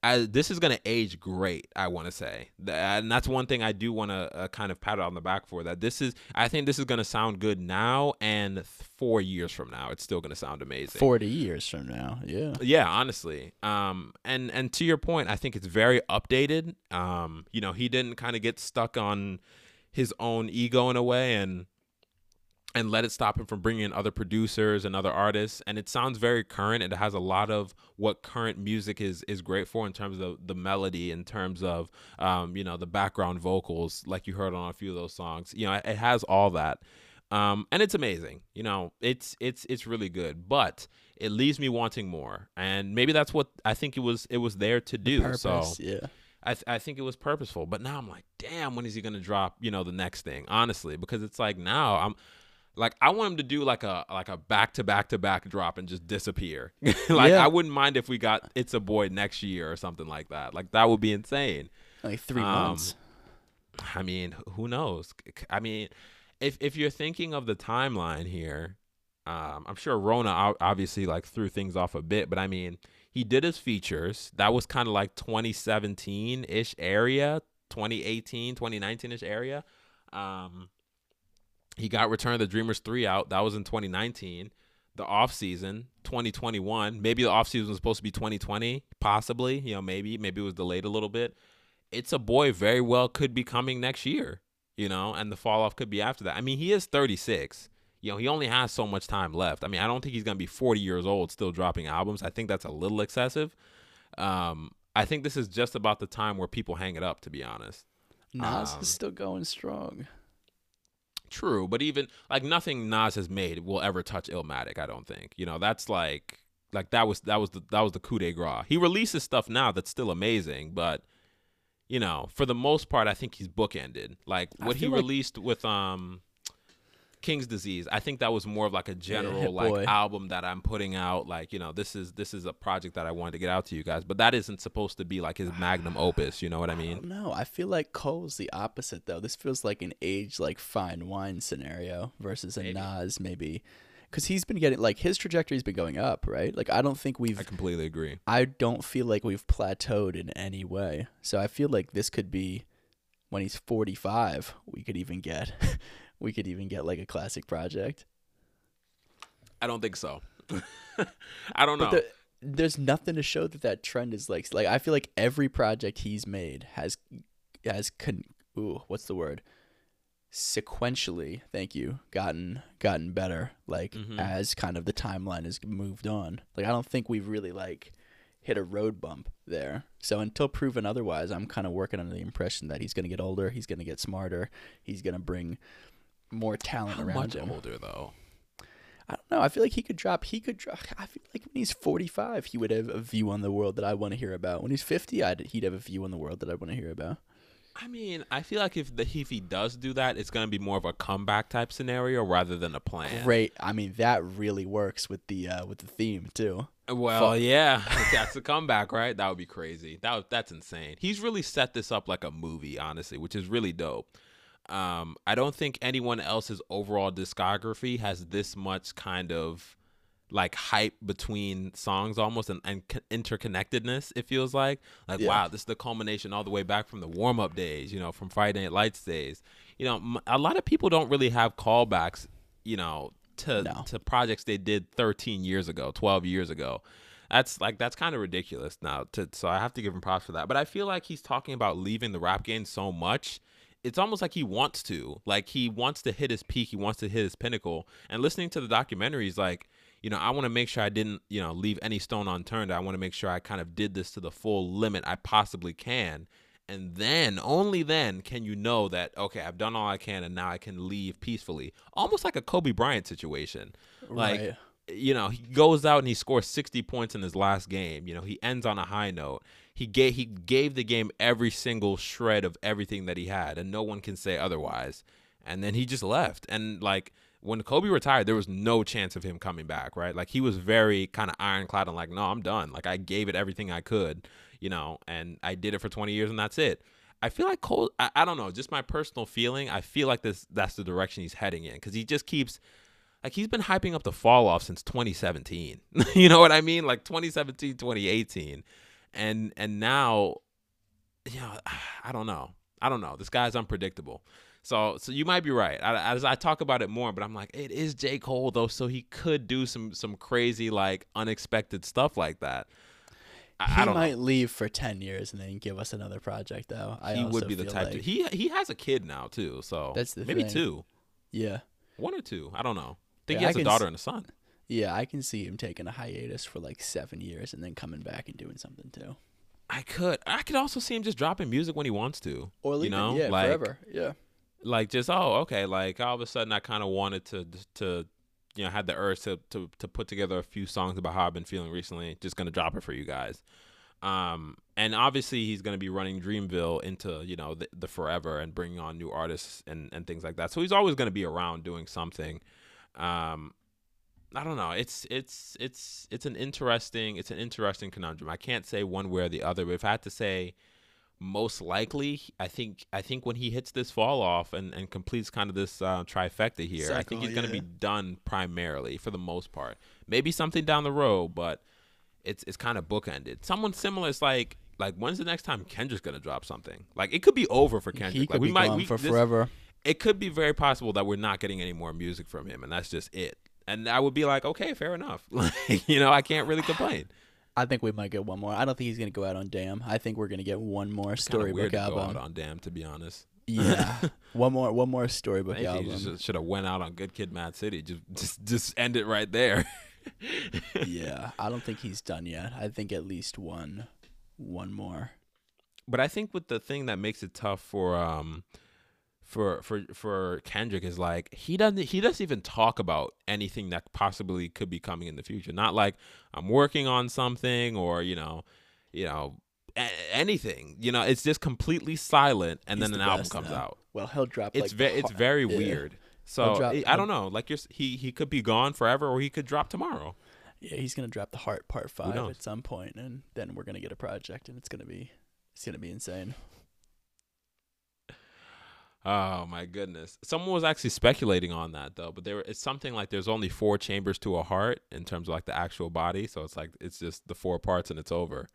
going to age great, I want to say. And that's one thing I do want to kind of pat it on the back for, that I think this is going to sound good now, and 4 years from now, it's still going to sound amazing. 40 years from now, yeah. Yeah, honestly. And to your point, I think it's very updated. You know, he didn't kind of get stuck on his own ego in a way and let it stop him from bringing in other producers and other artists. And it sounds very current. It has a lot of what current music is great for in terms of the melody, in terms of, you know, the background vocals, like you heard on a few of those songs. You know, it has all that. And it's amazing. You know, it's really good. But it leaves me wanting more. And maybe that's what I think it was there to do. The purpose, so yeah. I think it was purposeful. But now I'm like, damn, when is he going to drop, you know, the next thing, honestly? Because it's like now I'm – like, I want him to do like a back-to-back-to-back drop and just disappear. Like, yeah. I wouldn't mind if we got It's a Boy next year or something like that. Like, that would be insane. Like 3 months. I mean, who knows? I mean, if you're thinking of the timeline here, I'm sure Rona obviously, like, threw things off a bit. But, I mean, he did his features. That was kind of like 2017-ish area, 2018, 2019-ish area. He got Return of the Dreamers 3 out. That was in 2019. The Off Season, 2021. Maybe the Off Season was supposed to be 2020, possibly. You know, maybe it was delayed a little bit. It's a Boy very well could be coming next year, you know, and the Fall Off could be after that. I mean, he is 36. You know, he only has so much time left. I mean, I don't think he's going to be 40 years old still dropping albums. I think that's a little excessive. I think this is just about the time where people hang it up, to be honest. Nas is still going strong. True, but even like nothing Nas has made will ever touch Illmatic, I don't think. You know, that's like that was the coup de grace. He releases stuff now that's still amazing, but you know, for the most part, I think he's bookended. Like what he released with King's Disease, I think that was more of like a general album that I'm putting out. Like, you know, this is a project that I wanted to get out to you guys, but that isn't supposed to be like his magnum opus. You know what I mean? No, I feel like Cole's the opposite though. This feels like an age like fine wine scenario versus a Nas maybe, because he's been getting like his trajectory's been going up, right? Like I completely agree. I don't feel like we've plateaued in any way. So I feel like this could be when he's 45, we could even get like a classic project. I don't think so. I don't know. There's nothing to show that trend is like I feel like every project he's made sequentially, thank you, gotten better, like as kind of the timeline has moved on. Like I don't think we've really like hit a road bump there. So until proven otherwise, I'm kind of working under the impression that he's going to get older, he's going to get smarter, he's going to bring more talent around him. How much older though? I don't know. I feel like he could drop. I feel like when he's 45, he would have a view on the world that I want to hear about. When he's 50, he'd have a view on the world that I want to hear about. I mean, I feel like if he does do that, it's going to be more of a comeback type scenario rather than a plan. Great. I mean, that really works with the theme too. Well, yeah, that's a comeback, right? That would be crazy. That's insane. He's really set this up like a movie, honestly, which is really dope. I don't think anyone else's overall discography has this much kind of like hype between songs almost and interconnectedness. It feels like wow, this is the culmination all the way back from the Warm Up days, you know, from Friday Night Lights days. You know, a lot of people don't really have callbacks, you know, to projects they did 13 years ago, 12 years ago. That's kind of ridiculous now. So I have to give him props for that. But I feel like he's talking about leaving the rap game so much. It's almost like he wants to hit his peak. He wants to hit his pinnacle. And listening to the documentaries, like, you know, I want to make sure I didn't, you know, leave any stone unturned. I want to make sure I kind of did this to the full limit I possibly can. And then, only then can you know that, okay, I've done all I can and now I can leave peacefully. Almost like a Kobe Bryant situation. Like, right. You know, he goes out and he scores 60 points in his last game. You know, he ends on a high note. He gave the game every single shred of everything that he had, and no one can say otherwise. And then he just left. And, like, when Kobe retired, there was no chance of him coming back, right? Like, he was very kind of ironclad and like, no, I'm done. Like, I gave it everything I could, you know, and I did it for 20 years and that's it. I feel like Cole, I don't know, just my personal feeling, I feel like that's the direction he's heading in, because he just keeps, like, he's been hyping up the Fall Off since 2017. You know what I mean? Like 2017, 2018. And now, you know, I don't know. This guy's unpredictable. So you might be right. As I talk about it more, but I'm like, it is J. Cole though, so he could do some crazy, like, unexpected stuff like that. He might leave for 10 years and then give us another project, though. He would be the type to. He has a kid now, too. So that's the maybe thing. Two. Yeah. One or two. I don't know. I think he has a daughter and a son. Yeah, I can see him taking a hiatus for like 7 years and then coming back and doing something, too. I could also see him just dropping music when he wants to. Or leaving, you know? Yeah, like, forever. Yeah. Like, just, oh, okay. Like, all of a sudden, I kind of wanted to you know, had the urge to put together a few songs about how I've been feeling recently. Just going to drop it for you guys. And obviously he's going to be running Dreamville into, you know, the forever and bringing on new artists and things like that. So he's always going to be around doing something. I don't know. It's an interesting conundrum. I can't say one way or the other, but if I had to say most likely, I think when he hits this Fall Off and completes kind of this trifecta here, cycle, I think he's going to be done primarily for the most part. Maybe something down the road, but it's kind of bookended. Someone similar is like when's the next time Kendrick's going to drop something? Like, it could be over for Kendrick. He could be gone for forever. It could be very possible that we're not getting any more music from him, and that's just it. And I would be like, okay, fair enough. Like, you know, I can't really complain. I think we might get one more. I don't think he's going to go out on Damn. I think we're going to get one more storybook album. Go out on Damn, to be honest. Yeah, one more storybook album. You just should have went out on Good Kid, Mad City. Just end it right there. Yeah, I don't think he's done yet. I think at least one more. But I think with the thing that makes it tough for Kendrick is, like, he doesn't even talk about anything that possibly could be coming in the future. Not like I'm working on something or you know anything. You know, it's just completely silent, and then an album comes out. Well, he'll drop. It's very weird. So I don't know. Like, he could be gone forever, or he could drop tomorrow. Yeah, he's gonna drop the Heart Part 5 at some point, and then we're gonna get a project, and it's gonna be insane. Oh my goodness! Someone was actually speculating on that though, but it's something like there's only 4 chambers to a heart in terms of like the actual body, so it's like it's just the 4 parts and it's over.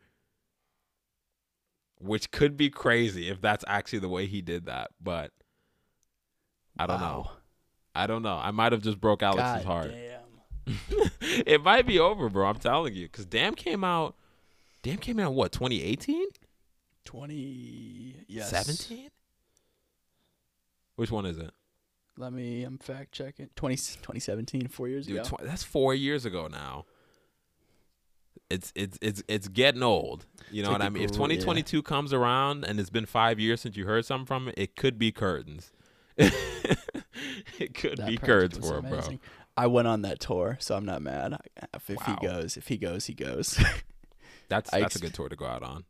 Which could be crazy if that's actually the way he did that, but I don't know. I don't know. I might have just broke Alex's heart. Damn. It might be over, bro. I'm telling you, because Damn came out what, 2018? 2017? Which one is it? Let me fact check it. 2017, 4 years ago. That's 4 years ago now. It's getting old. You know what I mean? If 2022 comes around and it's been 5 years since you heard something from it, it could be curtains. It could be curtains for him, bro. I went on that tour, so I'm not mad. If he goes, he goes. That's a good tour to go out on.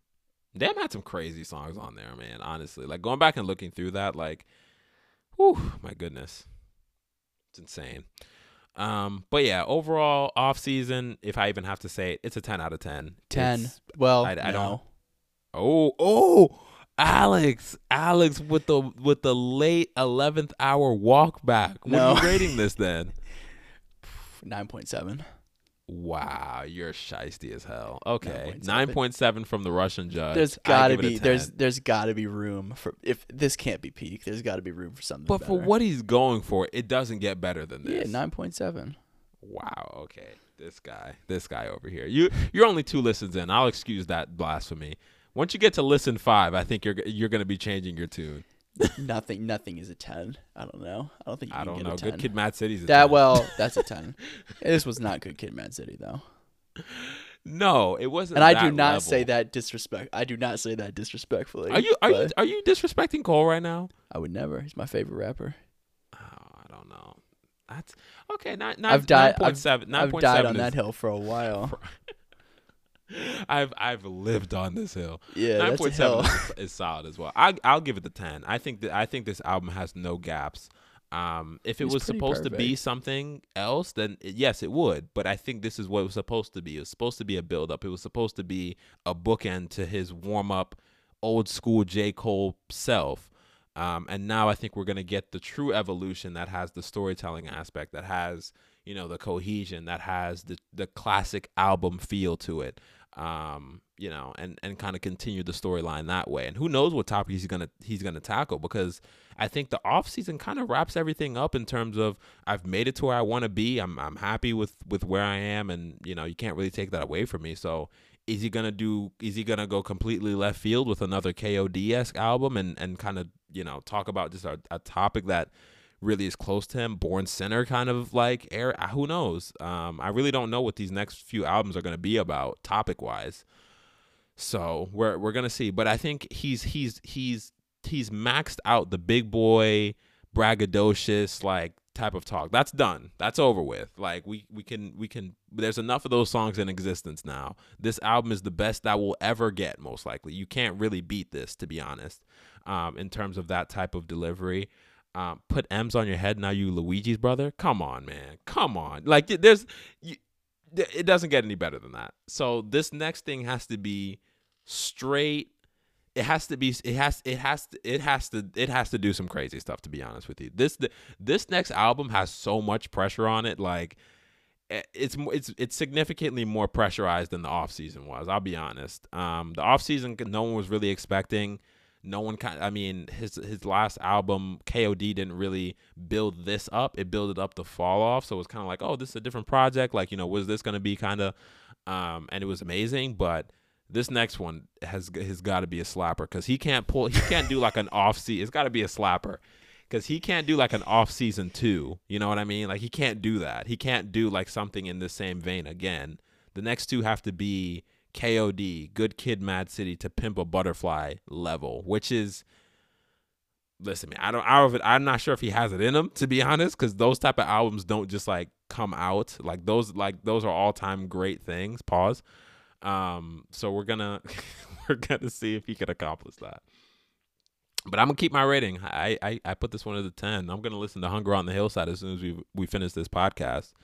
Damn, had some crazy songs on there, man. Honestly, like going back and looking through that, like. Whew, my goodness. It's insane. But yeah, overall, off season, if I even have to say it, it's a 10 out of 10. 10. It's, well, I don't. Oh, Alex with the late 11th hour walk back. What are you rating this then? 9.7. Wow, you're shiesty as hell. Okay, 9.7 from the Russian judge. There's gotta be room for, if this can't be peak, there's gotta be room for something. But better. For what he's going for, it doesn't get better than this. Yeah, 9.7. Wow. Okay, this guy over here. You're only 2 listens in. I'll excuse that blasphemy. Once you get to listen 5, I think you're gonna be changing your tune. Nothing is a 10. I don't know. I don't think you can get a 10. Good Kid, Mad City's a 10. Well, that's a 10. This was not Good Kid, Mad City, though. No, it wasn't. And I do not say that disrespectfully. Are you disrespecting Cole right now? I would never. He's my favorite rapper. Oh, I don't know. That's okay. I've died on that hill for a while. I've lived on this hill. Yeah, 9.7 is solid as well. I'll give it the 10. I think this album has no gaps. If it was supposed to be something else, then yes, it would. But I think this is what it was supposed to be. It was supposed to be a build up. It was supposed to be a bookend to his warm up old school J. Cole self. And now I think we're going to get the true evolution that has the storytelling aspect, that has, you know, the cohesion, that has the classic album feel to it, you know, and kind of continue the storyline that way. And who knows what topic he's going to tackle, because I think the off season kind of wraps everything up in terms of I've made it to where I want to be. I'm happy with where I am. And, you know, you can't really take that away from me. So is he going to go completely left field with another KOD-esque album and kind of, you know, talk about just a topic that really is close to him, Born Sinner kind of like air? Who knows? I really don't know what these next few albums are going to be about topic wise. So we're going to see, but I think he's maxed out the big boy braggadocious, like, type of talk. That's done. That's over with. Like we can there's enough of those songs in existence now. This album is the best that we'll ever get, most likely. You can't really beat this, to be honest, in terms of that type of delivery. Put M's on your head, now you Luigi's brother. Come on, man. Come on. Like it doesn't get any better than that. So this next thing has to be straight. It has to do some crazy stuff, to be honest with you. This next album has so much pressure on it. Like it's significantly more pressurized than the off season was. I'll be honest. The off season, no one was really expecting. No one kind. I mean, his last album, KOD, didn't really build this up. It built up the fall off. So it was kind of like, oh, this is a different project. Like, you know, was this gonna be kind of? And it was amazing, but this next one has got to be a slapper, because he can't do like an off season. It's got to be a slapper, because he can't do like an off season 2. You know what I mean? Like he can't do that. He can't do like something in the same vein again. The next two have to be KOD, Good Kid, Mad City, To Pimp a Butterfly level, which is, listen, man, I'm not sure if he has it in him, to be honest, because those type of albums don't just like come out. Like those are all time great things. Pause. So we're gonna see if he can accomplish that. But I'm gonna keep my rating. I put this one at a 10. I'm gonna listen to Hunger on the Hillside as soon as we finish this podcast.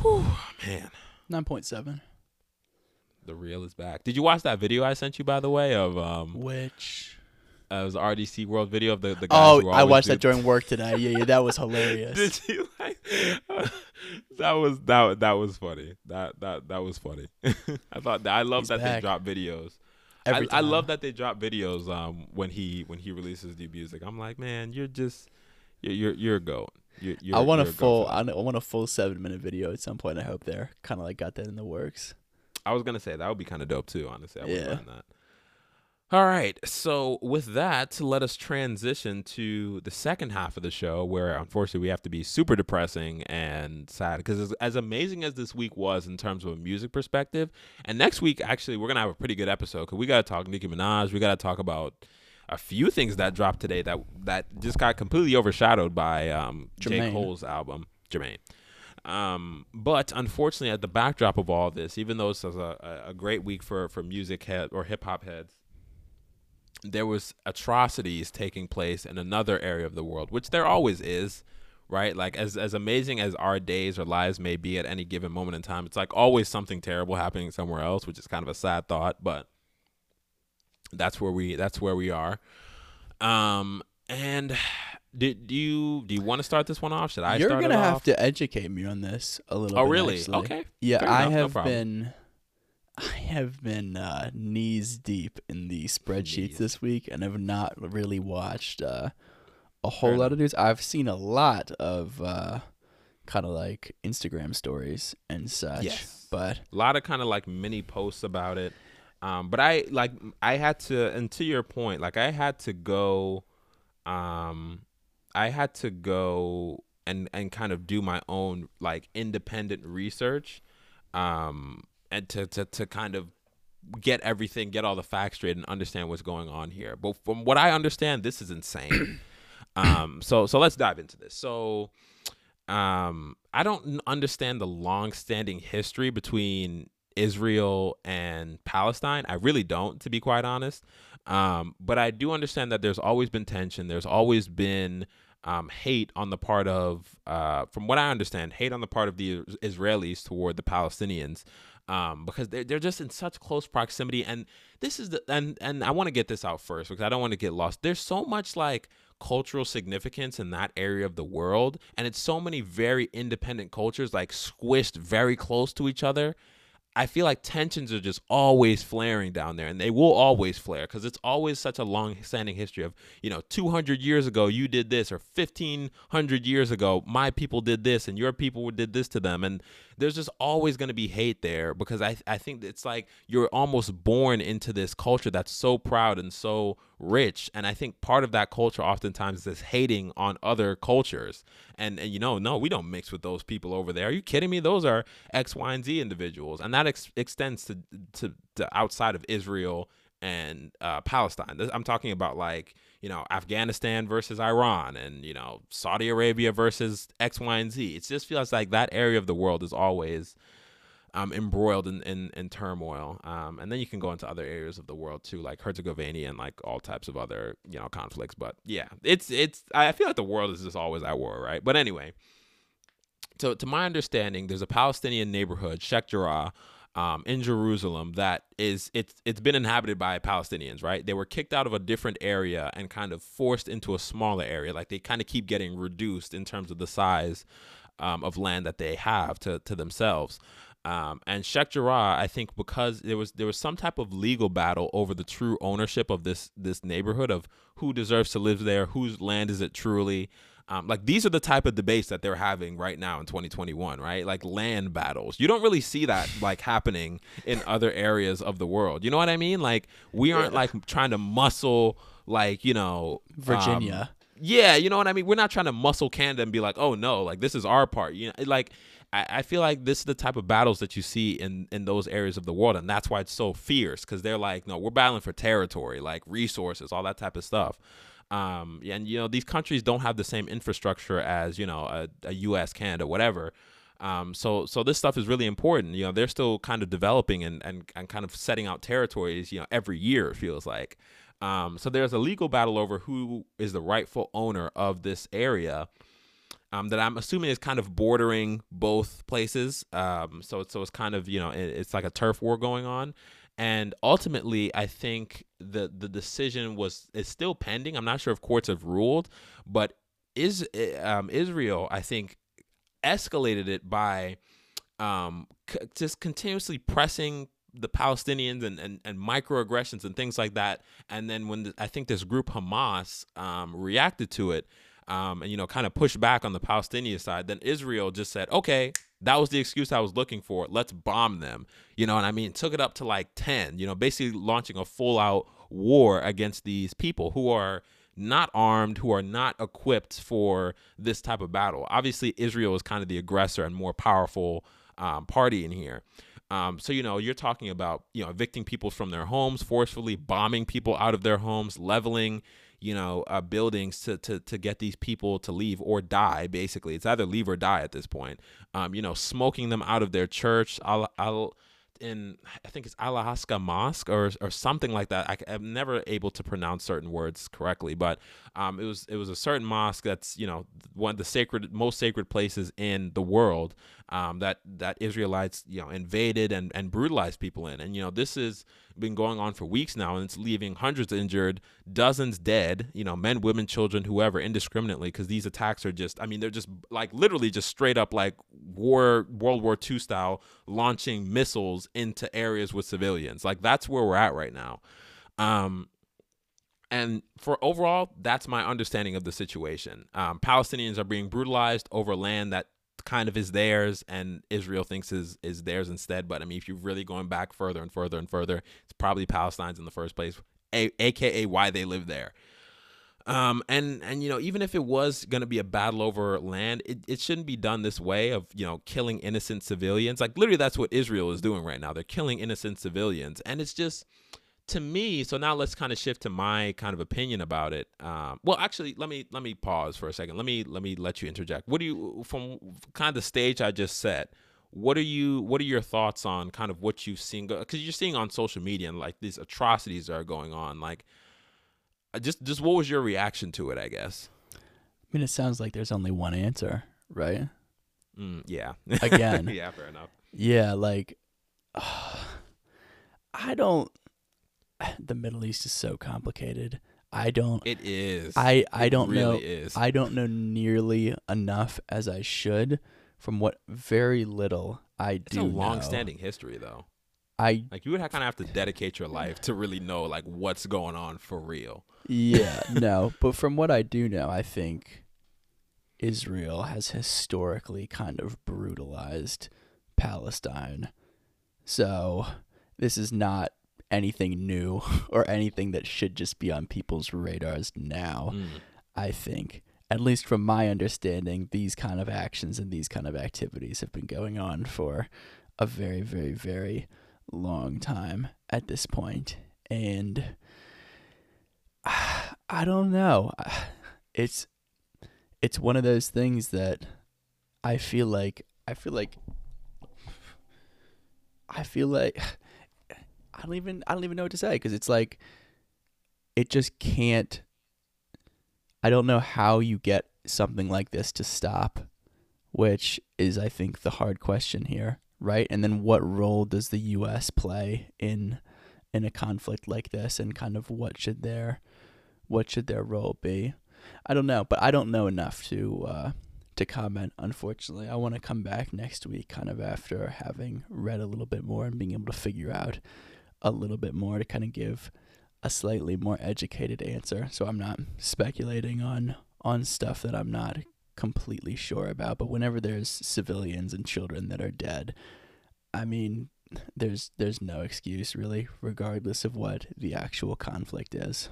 Whew, man. 9.7. The reel is back. Did you watch that video I sent you, by the way, of which? It was an RDC World video of the guys. Oh, I watched that during work today. Yeah, that was hilarious. Did you like? That was funny. That was funny. I love that they drop videos. I love that they drop videos. When he releases new music, I'm like, man, you're a goat. I want a full 7-minute video at some point. I hope they're kind of like got that in the works. I was gonna say that would be kind of dope too. Honestly, I wouldn't mind that. All right, so with that, let us transition to the second half of the show, where unfortunately we have to be super depressing and sad, because as amazing as this week was in terms of a music perspective, and next week, actually, we're going to have a pretty good episode, because we got to talk Nicki Minaj, we got to talk about a few things that dropped today that just got completely overshadowed by J. Cole's album, Jermaine. But unfortunately, at the backdrop of all this, even though this was a great week for music head or hip-hop heads, there was atrocities taking place in another area of the world, which there always is, right? Like as amazing as our days or lives may be at any given moment in time, it's like always something terrible happening somewhere else, which is kind of a sad thought, but that's where we are. And do you want to start this one off? Should I start it off? You're going to have to educate me on this a little bit. Oh, really? Actually. Okay. Yeah, I have been knees deep in the spreadsheets this week, and have not really watched a whole lot of news. I've seen a lot of kind of like Instagram stories and such, yes. But a lot of kind of like mini posts about it. But I had to, and to your point, like I had to go and kind of do my own like independent research. And to kind of get everything, get all the facts straight and understand what's going on here. But from what I understand, this is insane. So let's dive into this. So I don't understand the long-standing history between Israel and Palestine. I really don't, to be quite honest. But I do understand that there's always been tension. There's always been hate on the part of, from what I understand, hate on the part of the Israelis toward the Palestinians. because they're just in such close proximity. And this is the and I want to get this out first because I don't want to get lost. There's so much like cultural significance in that area of the world, and it's so many very independent cultures like squished very close to each other. I feel like tensions are just always flaring down there, and they will always flare because it's always such a long-standing history of, you know, 200 years ago you did this, or 1,500 years ago my people did this and your people did this to them. And there's just always going to be hate there because I think it's like you're almost born into this culture that's so proud and so rich. And I think part of that culture oftentimes is this hating on other cultures. And you know, no, we don't mix with those people over there. Are you kidding me? Those are X, Y, and Z individuals. And that extends to outside of Israel and Palestine. I'm talking about, like, you know, Afghanistan versus Iran, and, you know, Saudi Arabia versus X, Y, and Z. It just feels like that area of the world is always embroiled in turmoil. And then you can go into other areas of the world too, like Herzegovina and like all types of other, you know, conflicts. But yeah, it's I feel like the world is just always at war, right? But anyway, so to my understanding, there's a Palestinian neighborhood, Sheikh Jarrah, in Jerusalem that is it's been inhabited by Palestinians, right? They were kicked out of a different area and kind of forced into a smaller area. Like they kind of keep getting reduced in terms of the size of land that they have to themselves. And Sheikh Jarrah, I think, because there was some type of legal battle over the true ownership of this neighborhood, of who deserves to live there, whose land is it truly. Like these are the type of debates that they're having right now in 2021, right? Like land battles. You don't really see that like happening in other areas of the world. You know what I mean? Like we aren't like trying to muscle, like, you know, Virginia. Yeah, you know what I mean? We're not trying to muscle Canada and be like, oh no, like this is our part. You know, like I feel like this is the type of battles that you see in those areas of the world, and that's why it's so fierce, because they're like, no, we're battling for territory, like resources, all that type of stuff. And, you know, these countries don't have the same infrastructure as, you know, a U.S., Canada, whatever. So this stuff is really important. You know, they're still kind of developing and kind of setting out territories, you know, every year, it feels like. So there's a legal battle over who is the rightful owner of this area. That I'm assuming is kind of bordering both places. So it's kind of, you know, it's like a turf war going on. And ultimately, I think the decision is still pending. I'm not sure if courts have ruled, but Israel, I think, escalated it by just continuously pressing the Palestinians and microaggressions and things like that. And then when I think this group Hamas reacted to it, and, you know, kind of push back on the Palestinian side, then Israel just said, okay, that was the excuse I was looking for. Let's bomb them. You know what I mean? Took it up to like 10, you know, basically launching a full out war against these people who are not armed, who are not equipped for this type of battle. Obviously, Israel is kind of the aggressor and more powerful party in here. So, you know, you're talking about, you know, evicting people from their homes, forcefully bombing people out of their homes, leveling, you know, buildings to get these people to leave or die. Basically, it's either leave or die at this point. You know, smoking them out of their church. I think it's Al-Aqsa Mosque or something like that. I'm never able to pronounce certain words correctly, but it was a certain mosque that's, you know, one of the most sacred places in the world that Israelites, you know, invaded and brutalized people in. And, you know, this has been going on for weeks now, and it's leaving hundreds injured, dozens dead, you know, men, women, children, whoever, indiscriminately, because these attacks are just, I mean, they're just like literally just straight up like World War II style, launching missiles into areas with civilians. Like that's where we're at right now. And for overall, that's my understanding of the situation. Palestinians are being brutalized over land that kind of is theirs, and Israel thinks is theirs instead. But I mean, if you're really going back further and further and further, it's probably Palestine's in the first place, aka why they live there. And you know, even if it was going to be a battle over land, it shouldn't be done this way of, you know, killing innocent civilians. Like literally that's what Israel is doing right now. They're killing innocent civilians, and it's just, to me, so now let's kind of shift to my kind of opinion about it. Well, actually, let me pause for a second. Let me let you interject. What do you, from kind of the stage I just set, what are your thoughts on kind of what you've seen? Because you're seeing on social media and like these atrocities that are going on. Like, just what was your reaction to it? I guess. I mean, it sounds like there's only one answer, right? Yeah. Again. Yeah. Fair enough. Yeah, like I don't. The Middle East is so complicated. I don't. It is. I don't really know. Is. I don't know nearly enough as I should from what very little I do know. It's a long-standing history, though. Like, you would kind of have to dedicate your life to really know, like, what's going on for real. Yeah, no. But from what I do know, I think Israel has historically kind of brutalized Palestine. So this is not anything new or anything that should just be on people's radars now, I think. At least from my understanding, these kind of actions and these kind of activities have been going on for a very, very, very long time at this point. And I don't know. It's one of those things that I feel like I don't even know what to say, because it's like it just can't. I don't know how you get something like this to stop, which is, I think, the hard question here, right? And then what role does the U.S. play in a conflict like this, and kind of what should their role be? I don't know, but I don't know enough to comment, unfortunately. I want to come back next week kind of after having read a little bit more and being able to figure out a little bit more to kind of give a slightly more educated answer, so I'm not speculating on stuff that I'm not completely sure about. But whenever there's civilians and children that are dead, I mean, there's no excuse, really, regardless of what the actual conflict is.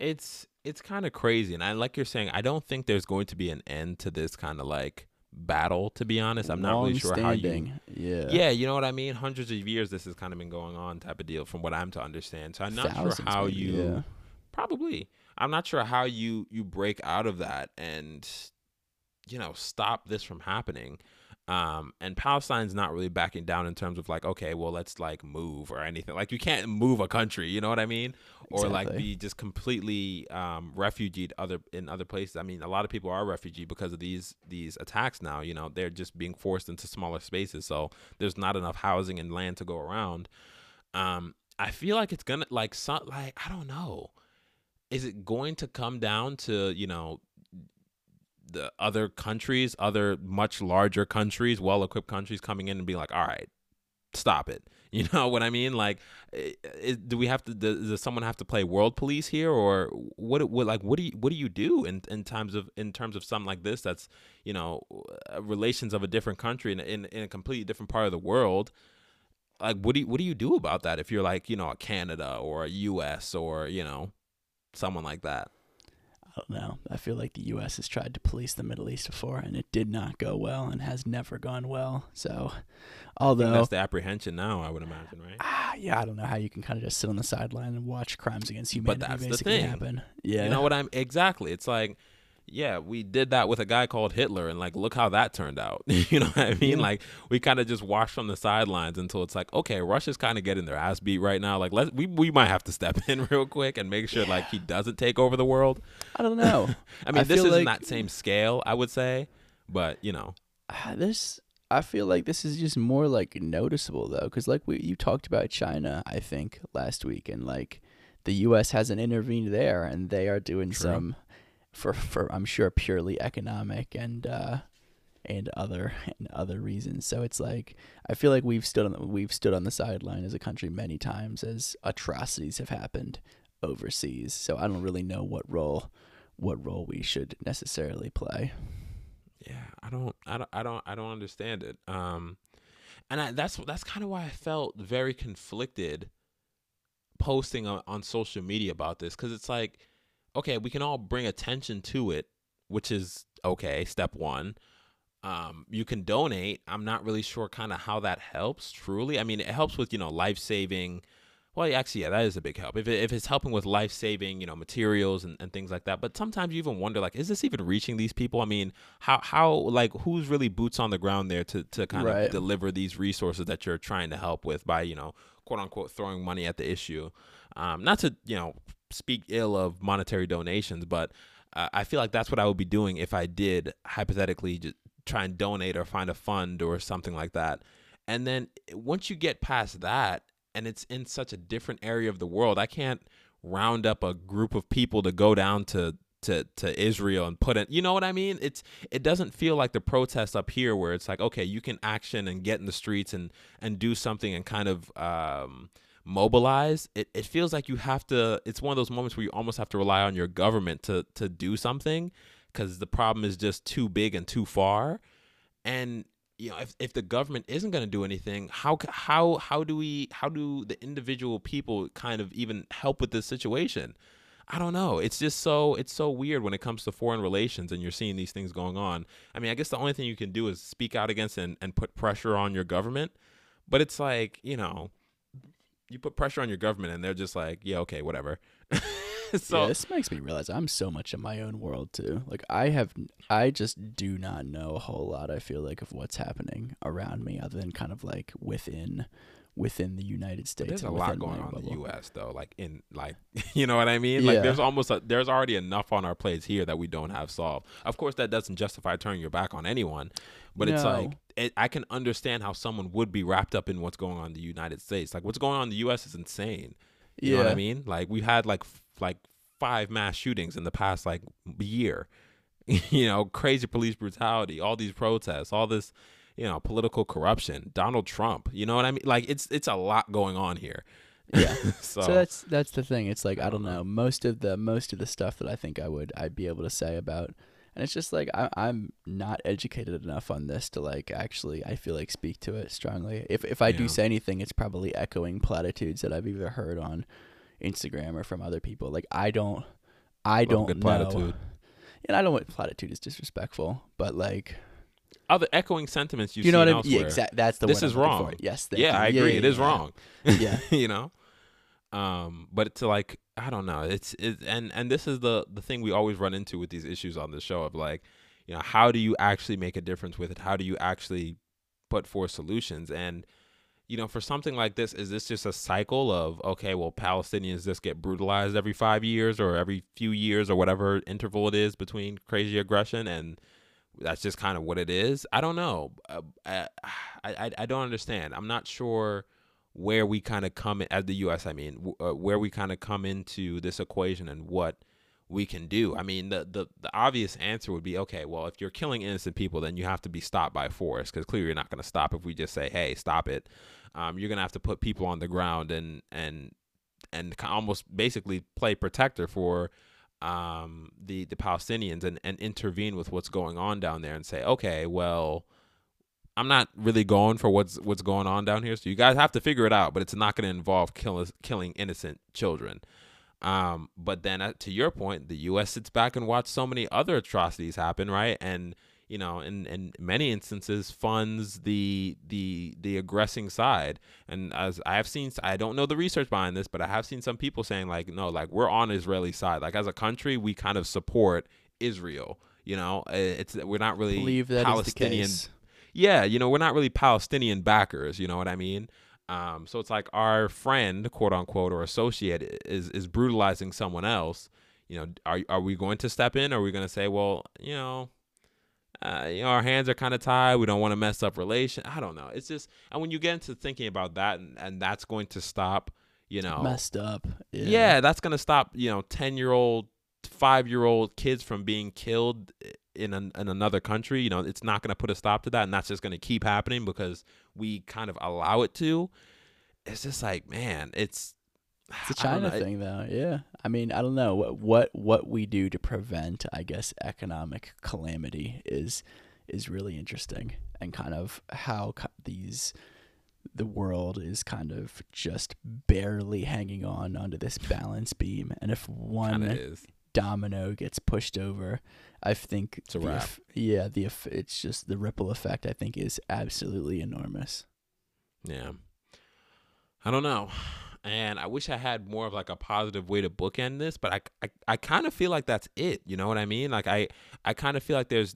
It's kind of crazy, and I, like you're saying, I don't think there's going to be an end to this kind of like battle, to be honest. I'm not really sure how you... Yeah, you know what I mean? Hundreds of years this has kind of been going on type of deal, from what I'm to understand. So I'm not sure how you... Probably. I'm not sure how you break out of that and, you know, stop this from happening. And Palestine's not really backing down in terms of like, okay, well, let's like move or anything. Like, you can't move a country, you know what I mean? Or like be just completely refugeed in other places. I mean, a lot of people are refugee because of these attacks now, you know. They're just being forced into smaller spaces, so there's not enough housing and land to go around. I feel like it's gonna I don't know. Is it going to come down to, you know, the other countries, other much larger countries, well-equipped countries coming in and being like, all right, stop it? You know what I mean? Like, does someone have to play world police here, or what do you do in terms of something like this that's, you know, relations of a different country in a completely different part of the world? Like, what do you do about that if you're like, you know, a Canada or a U.S. or, you know, someone like that? I don't know. I feel like the U.S. has tried to police the Middle East before, and it did not go well and has never gone well. So, although... that's the apprehension now, I would imagine, right? Yeah, I don't know how you can kind of just sit on the sideline and watch crimes against humanity basically happen. Yeah. You know what I'm... Exactly. It's like, yeah, we did that with a guy called Hitler, and, like, look how that turned out. You know what I mean? Yeah. Like, we kind of just watched from the sidelines until it's like, okay, Russia's kind of getting their ass beat right now. Like, we might have to step in real quick and make sure, yeah, like, he doesn't take over the world. I don't know. I mean, this isn't that same scale, I would say, but, you know. I feel like this is just more, like, noticeable, though, because, like, you talked about China, I think, last week, and, like, the U.S. hasn't intervened there, and they are doing some... For I'm sure purely economic and other reasons. So it's like, I feel like we've stood on the sideline as a country many times as atrocities have happened overseas. So I don't really know what role we should necessarily play. Yeah, I don't understand it. That's kind of why I felt very conflicted posting on social media about this, because it's like, okay, we can all bring attention to it, which is okay, step one. You can donate. I'm not really sure kind of how that helps truly. I mean, it helps with, you know, life-saving. Well, actually, yeah, that is a big help. If it's helping with life-saving, you know, materials and things like that. But sometimes you even wonder, like, is this even reaching these people? I mean, how like, who's really boots on the ground there to kind of deliver these resources that you're trying to help with by, you know, quote-unquote throwing money at the issue? Not to, you know, speak ill of monetary donations, but I feel like that's what I would be doing if I did hypothetically just try and donate or find a fund or something like that. And then once you get past that, and it's in such a different area of the world, I can't round up a group of people to go down to Israel and put it, you know what I mean? It doesn't feel like the protests up here where it's like, okay, you can action and get in the streets and do something and kind of mobilize. It feels like you have to, it's one of those moments where you almost have to rely on your government to do something, because the problem is just too big and too far. And you know, if the government isn't going to do anything, how do the individual people kind of even help with this situation? I don't know. It's just so weird when it comes to foreign relations and you're seeing these things going on. I mean, I guess the only thing you can do is speak out against and put pressure on your government. But it's like, you know, you put pressure on your government and they're just like, yeah, okay, whatever. So yeah, this makes me realize I'm so much in my own world too. Like I just do not know a whole lot, I feel like, of what's happening around me other than kind of like within the United States. There's a lot going on in the U.S. though, like you know what I mean? Yeah. Like there's already enough on our plates here that we don't have solved. Of course, that doesn't justify turning your back on anyone, but it's like I can understand how someone would be wrapped up in what's going on in the United States. Like what's going on in the U.S. is insane. You know what I mean? Like we've had like 5 mass shootings in the past like year, you know, crazy police brutality, all these protests, all this, you know, political corruption, Donald Trump, you know what I mean? Like it's a lot going on here. Yeah. so that's the thing. It's like, I don't know, most of the stuff that I think I'd be able to say about, and it's just like, I'm not educated enough on this to like, actually, I feel like speak to it strongly. If I do say anything, it's probably echoing platitudes that I've either heard on Instagram or from other people. Like I don't know. Platitude. And I don't want platitude is disrespectful, but like other echoing sentiments you know what I mean? Elsewhere. Yeah, exactly. That's the one. This is wrong. Yes. Yeah, I agree. It is wrong. Yeah. You know, but to like, I don't know. It's and this is the thing we always run into with these issues on the show of like, you know, how do you actually make a difference with it? How do you actually put forth solutions? And you know, for something like this, is this just a cycle of, okay, well, Palestinians just get brutalized every 5 years or every few years or whatever interval it is between crazy aggression, and that's just kind of what it is? I don't know. I don't understand. I'm not sure where we kind of come in, as the U.S., I mean, where we kind of come into this equation and what we can do. I mean, the obvious answer would be, okay, well, if you're killing innocent people, then you have to be stopped by force, because clearly you're not going to stop if we just say, hey, stop it. You're going to have to put people on the ground and almost basically play protector for the Palestinians and intervene with what's going on down there and say, okay, well, I'm not really going for what's going on down here, so you guys have to figure it out, but it's not going to involve killing innocent children. But then to your point, the U.S. sits back and watches so many other atrocities happen, right? And you know, in many instances, funds the aggressing side. And as I have seen, I don't know the research behind this, but I have seen some people saying like, no, like we're on Israeli side. Like as a country, we kind of support Israel. You know, we're not really Palestinian. Yeah, you know, we're not really Palestinian backers. You know what I mean? So it's like our friend, quote unquote, or associate is brutalizing someone else. You know, are we going to step in? Are we going to say, well, you know, our hands are kind of tied. We don't want to mess up relation. I don't know. It's just, and when you get into thinking about that, and that's going to stop, you know, messed up. Yeah, that's going to stop, you know, 10-year-old, 5-year-old kids from being killed in another country. You know, it's not going to put a stop to that, and that's just going to keep happening because we kind of allow it to. It's just like, man, it's a China thing though. Yeah, I mean, I don't know what we do to prevent, I guess, economic calamity is really interesting, and kind of how the world is kind of just barely hanging on onto this balance beam, and if one domino gets pushed over, I think it's a wrap. It's just the ripple effect, I think, is absolutely enormous. Yeah, I don't know, and I wish I had more of like a positive way to bookend this, but I kind of feel like that's it. You know what I mean? Like I kind of feel like there's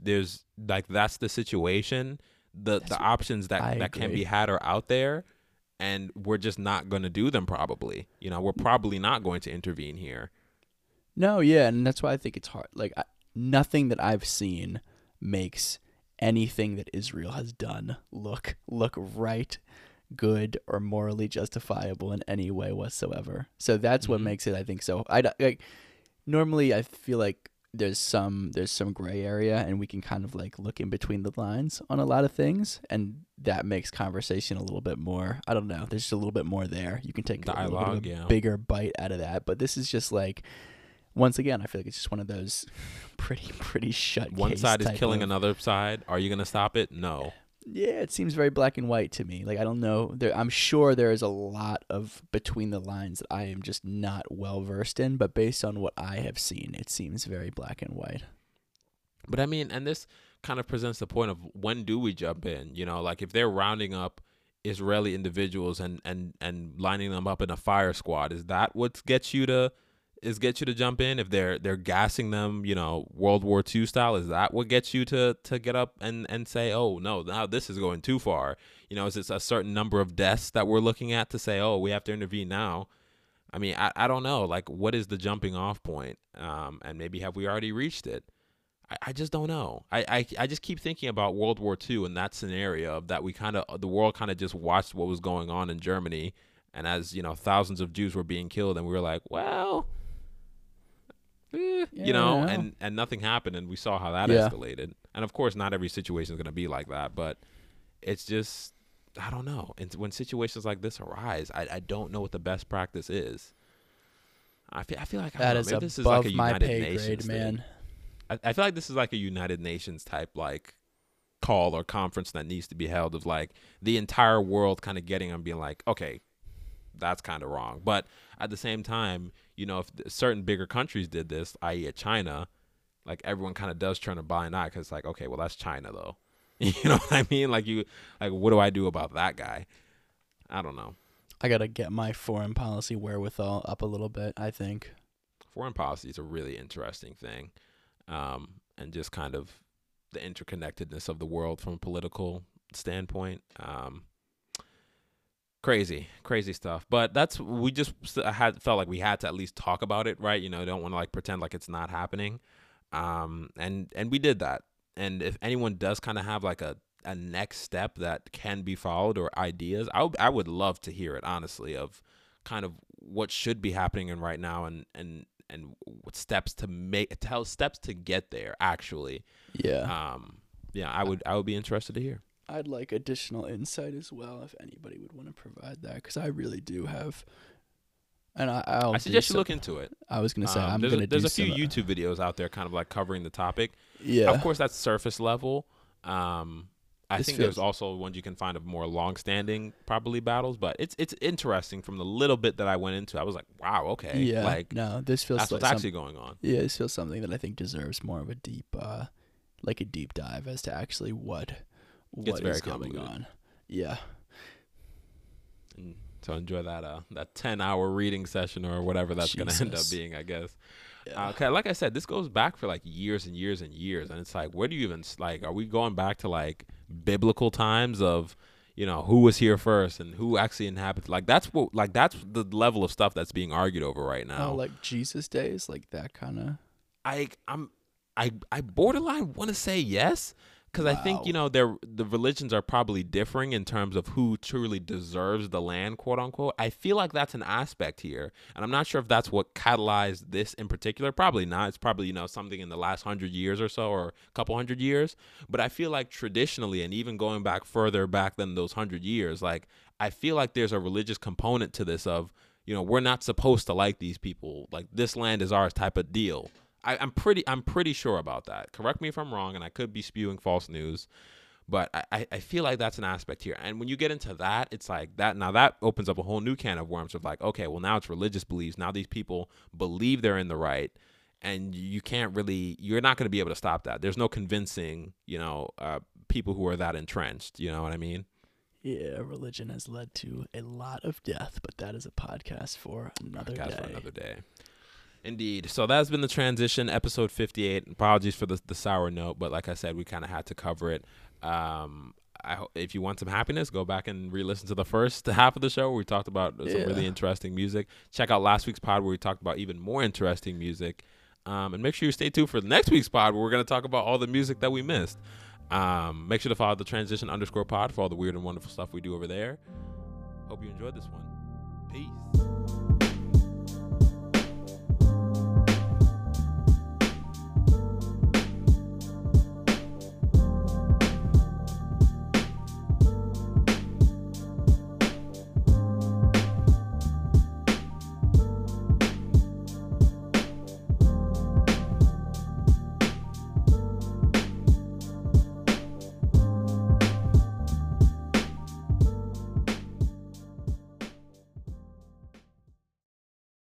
like that's the situation. The options that can be had are out there, and we're just not going to do them. Probably, you know, we're probably not going to intervene here. No, yeah, and that's why I think it's hard. Like, nothing that I've seen makes anything that Israel has done look right, good, or morally justifiable in any way whatsoever. So that's what makes it, I think, so. Normally I feel like there's some gray area, and we can kind of like look in between the lines on a lot of things, and that makes conversation a little bit more, I don't know, there's just a little bit more there. You can take dialogue, a bigger bite out of that. But this is just like, once again, I feel like it's just one of those pretty shut one case side is killing another side. Are you going to stop it? No. Yeah, it seems very black and white to me. Like, I don't know. I'm sure there is a lot of between the lines that I am just not well versed in, but based on what I have seen, it seems very black and white. But I mean, and this kind of presents the point of, when do we jump in? You know, like if they're rounding up Israeli individuals and lining them up in a fire squad, is that what gets you to jump in? If they're gassing them, you know, World War II style, is that what gets you to get up and say, oh no, now this is going too far? You know, is it a certain number of deaths that we're looking at to say, oh, we have to intervene now? I mean, I don't know, like, what is the jumping off point? And maybe have we already reached it? I just don't know. I just keep thinking about World War II and that scenario of that the world kind of just watched what was going on in Germany, and as you know, thousands of Jews were being killed, and we were like, well, and nothing happened, and we saw how that escalated. And of course, not every situation is going to be like that, but it's just, I don't know. And when situations like this arise, I don't know what the best practice is. I feel like that is above like a my pay Nations grade, man. I feel like this is like a United Nations type like call or conference that needs to be held, of like the entire world kind of getting and being like, okay, that's kind of wrong. But at the same time, you know, if certain bigger countries did this, i.e. China, like everyone kind of does turn a blind eye, because it's like, okay, well, that's China though. You know what I mean? Like, you, like, what do I do about that guy? I don't know. I got to get my foreign policy wherewithal up a little bit, I think. Foreign policy is a really interesting thing. And just kind of the interconnectedness of the world from a political standpoint. Crazy stuff. But felt like we had to at least talk about it, right? You know, don't want to like pretend like it's not happening. And we did that. And if anyone does kind of have like a next step that can be followed, or ideas, I would love to hear it, honestly, of kind of what should be happening in right now, and what steps to steps to get there, actually. Yeah. I would be interested to hear. I'd like additional insight as well, if anybody would want to provide that, because I really do have, and I suggest you look into it. I was going to say, there's a few YouTube videos out there kind of like covering the topic. Yeah. Of course, that's surface level. I think there's also ones you can find of more long-standing probably battles, but it's interesting. From the little bit that I went into, I was like, wow, okay. Yeah. Like, no, this feels that's like what's actually going on. Yeah, this feels something that I think deserves more of a deep, like a deep dive as to actually what is going on. Yeah. And so enjoy that that 10-hour reading session or whatever that's going to end up being, I guess. Yeah. Okay, like I said, this goes back for like years and years and years, and it's like, where do you even, like, are we going back to like biblical times of, you know, who was here first and who actually inhabited? Like, that's what, like, that's the level of stuff that's being argued over right now. Oh, like Jesus days, like that kind of. I borderline want to say yes. Because I think, you know, the religions are probably differing in terms of who truly deserves the land, quote unquote. I feel like that's an aspect here. And I'm not sure if that's what catalyzed this in particular. Probably not. It's probably, you know, something in the last 100 years or so, or a couple 100 years. But I feel like traditionally, and even going back further back than those 100 years, like, I feel like there's a religious component to this of, you know, we're not supposed to like these people. Like, this land is ours type of deal. I'm pretty sure about that. Correct me if I'm wrong, and I could be spewing false news, but I feel like that's an aspect here. And when you get into that, it's like that. Now that opens up a whole new can of worms of like, okay, well, now it's religious beliefs. Now these people believe they're in the right, and you can't really, you're not going to be able to stop that. There's no convincing, you know, people who are that entrenched. You know what I mean? Yeah, religion has led to a lot of death, but that is a podcast for another day. Podcast for another day. Indeed. So that's been The Transition, episode 58. Apologies for the sour note, but like I said, we kind of had to cover it. If you want some happiness, go back and re-listen to the first half of the show where we talked about some really interesting music. Check out last week's pod where we talked about even more interesting music. And make sure you stay tuned for next week's pod where we're going to talk about all the music that we missed. Make sure to follow the Transition_pod for all the weird and wonderful stuff we do over there. Hope you enjoyed this one. Peace.